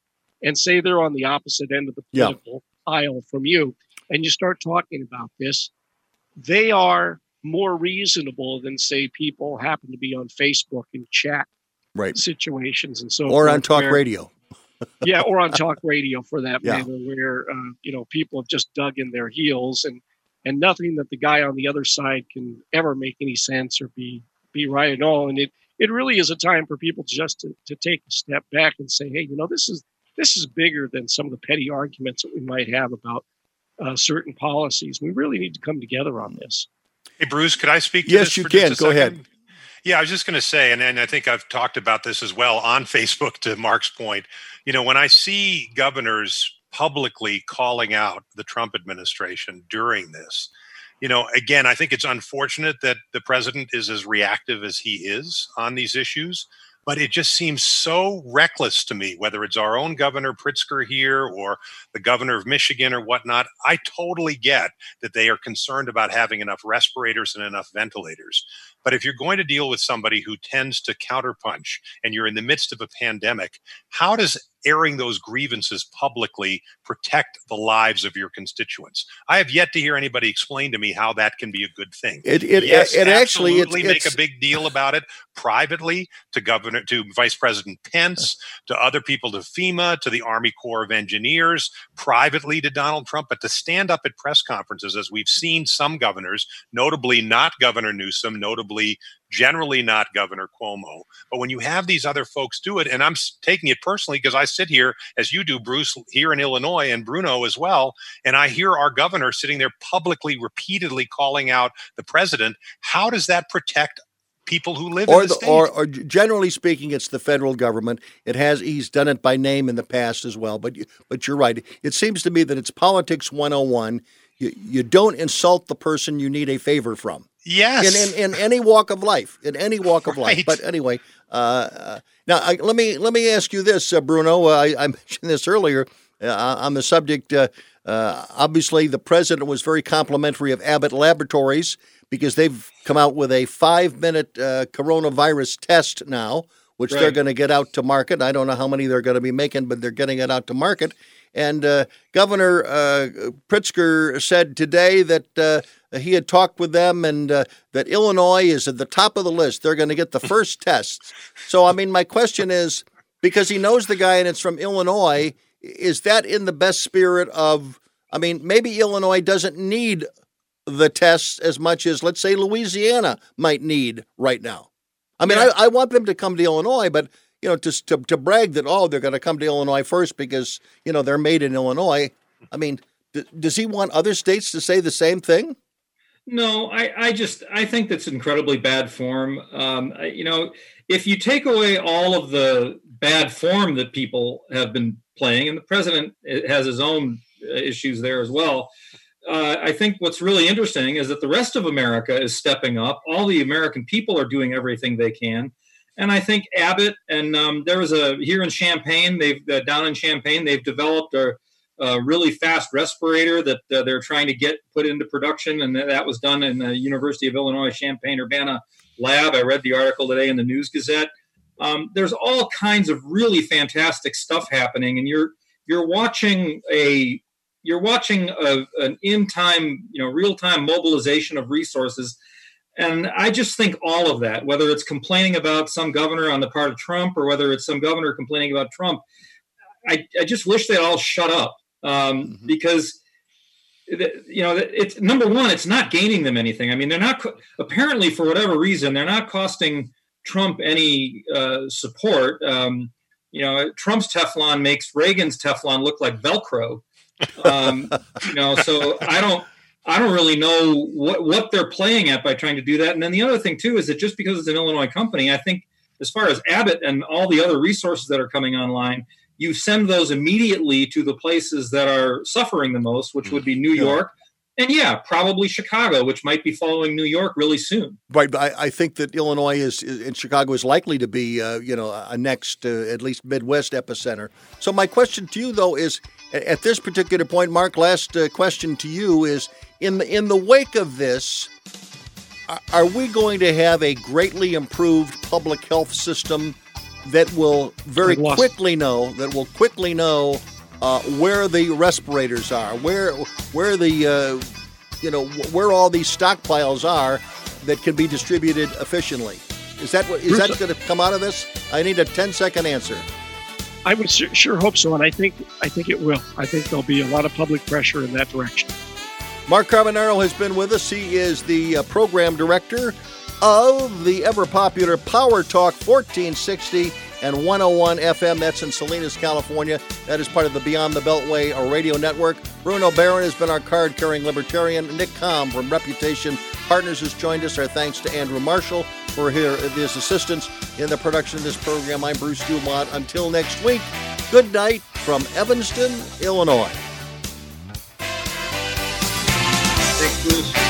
and say they're on the opposite end of the political aisle from you, and you start talking about this, they are more reasonable than, say, people happen to be on Facebook and chat. Right. Situations and so on. Or on talk radio. Yeah, or on talk radio for that matter, where, you know, people have just dug in their heels and nothing that the guy on the other side can ever make any sense or be right at all. And it really is a time for people just to take a step back and say, hey, you know, this is bigger than some of the petty arguments that we might have about certain policies. We really need to come together on this. Hey, Bruce, could I speak to this? Yes, you can. Go ahead. Yeah, I was just going to say, and I think I've talked about this as well on Facebook to Mark's point, you know, when I see governors publicly calling out the Trump administration during this, you know, again, I think it's unfortunate that the president is as reactive as he is on these issues. But it just seems so reckless to me, whether it's our own Governor Pritzker here or the governor of Michigan or whatnot. I totally get that they are concerned about having enough respirators and enough ventilators. But if you're going to deal with somebody who tends to counterpunch and you're in the midst of a pandemic, how does airing those grievances publicly protect the lives of your constituents? I have yet to hear anybody explain to me how that can be a good thing. Yes, it's a big deal about it privately to Vice President Pence, to other people, to FEMA, to the Army Corps of Engineers, privately to Donald Trump, but to stand up at press conferences, as we've seen some governors, notably not Governor Newsom, notably Lee, generally not Governor Cuomo. But when you have these other folks do it, and I'm taking it personally because I sit here, as you do, Bruce, here in Illinois, and Bruno as well, and I hear our governor sitting there publicly, repeatedly calling out the president. How does that protect people who live in the state? Or generally speaking, it's the federal government. He's done it by name in the past as well, but you're right. It seems to me that it's politics 101. You don't insult the person you need a favor from. Yes. In any walk of life, Right. But anyway, now let me ask you this, Bruno. I mentioned this earlier on the subject. Obviously, the president was very complimentary of Abbott Laboratories because they've come out with a 5-minute coronavirus test now, which Right. They're going to get out to market. I don't know how many they're going to be making, but they're getting it out to market. And Governor Pritzker said today that he had talked with them and that Illinois is at the top of the list. They're going to get the first tests. So, I mean, my question is, because he knows the guy and it's from Illinois, is that in the best spirit of, I mean, maybe Illinois doesn't need the tests as much as, let's say, Louisiana might need right now. I mean, yeah. I want them to come to Illinois, but, you know, to brag that, oh, they're going to come to Illinois first because, you know, they're made in Illinois. I mean, does he want other states to say the same thing? No, I think that's incredibly bad form. You know, if you take away all of the bad form that people have been playing, and the president has his own issues there as well, I think what's really interesting is that the rest of America is stepping up. All the American people are doing everything they can. And I think Abbott and here in Champaign, down in Champaign, they've developed a really fast respirator that they're trying to get put into production. And that was done in the University of Illinois Champaign-Urbana lab. I read the article today in the News Gazette. There's all kinds of really fantastic stuff happening. And you're watching an in-time, you know, real-time mobilization of resources. And I just think all of that, whether it's complaining about some governor on the part of Trump or whether it's some governor complaining about Trump, I just wish they'd all shut up because, you know, it's number one, it's not gaining them anything. I mean, they're not apparently for whatever reason, they're not costing Trump any support. You know, Trump's Teflon makes Reagan's Teflon look like Velcro. You know, so I don't really know what they're playing at by trying to do that. And then the other thing, too, is that just because it's an Illinois company, I think as far as Abbott and all the other resources that are coming online, you send those immediately to the places that are suffering the most, which would be New York. And, yeah, probably Chicago, which might be following New York really soon. Right. I think that Illinois and Chicago is likely to be, a next, at least Midwest epicenter. So my question to you, though, is at this particular point, Mark, last question to you is, in the wake of this, are we going to have a greatly improved public health system that will quickly know where the respirators are, where all these stockpiles are that can be distributed efficiently? Is that going to come out of this? I need a 10-second answer. I would sure hope so, and I think it will. I think there'll be a lot of public pressure in that direction. Mark Carbonaro has been with us. He is the program director of the ever-popular Power Talk 1460 and 101 FM. That's in Salinas, California. That is part of the Beyond the Beltway radio network. Bruno Behrend has been our card-carrying libertarian. Nick Calm from Reputation Partners has joined us. Our thanks to Andrew Marshall for his assistance in the production of this program. I'm Bruce Dumont. Until next week, good night from Evanston, Illinois. Thanks, Bruce.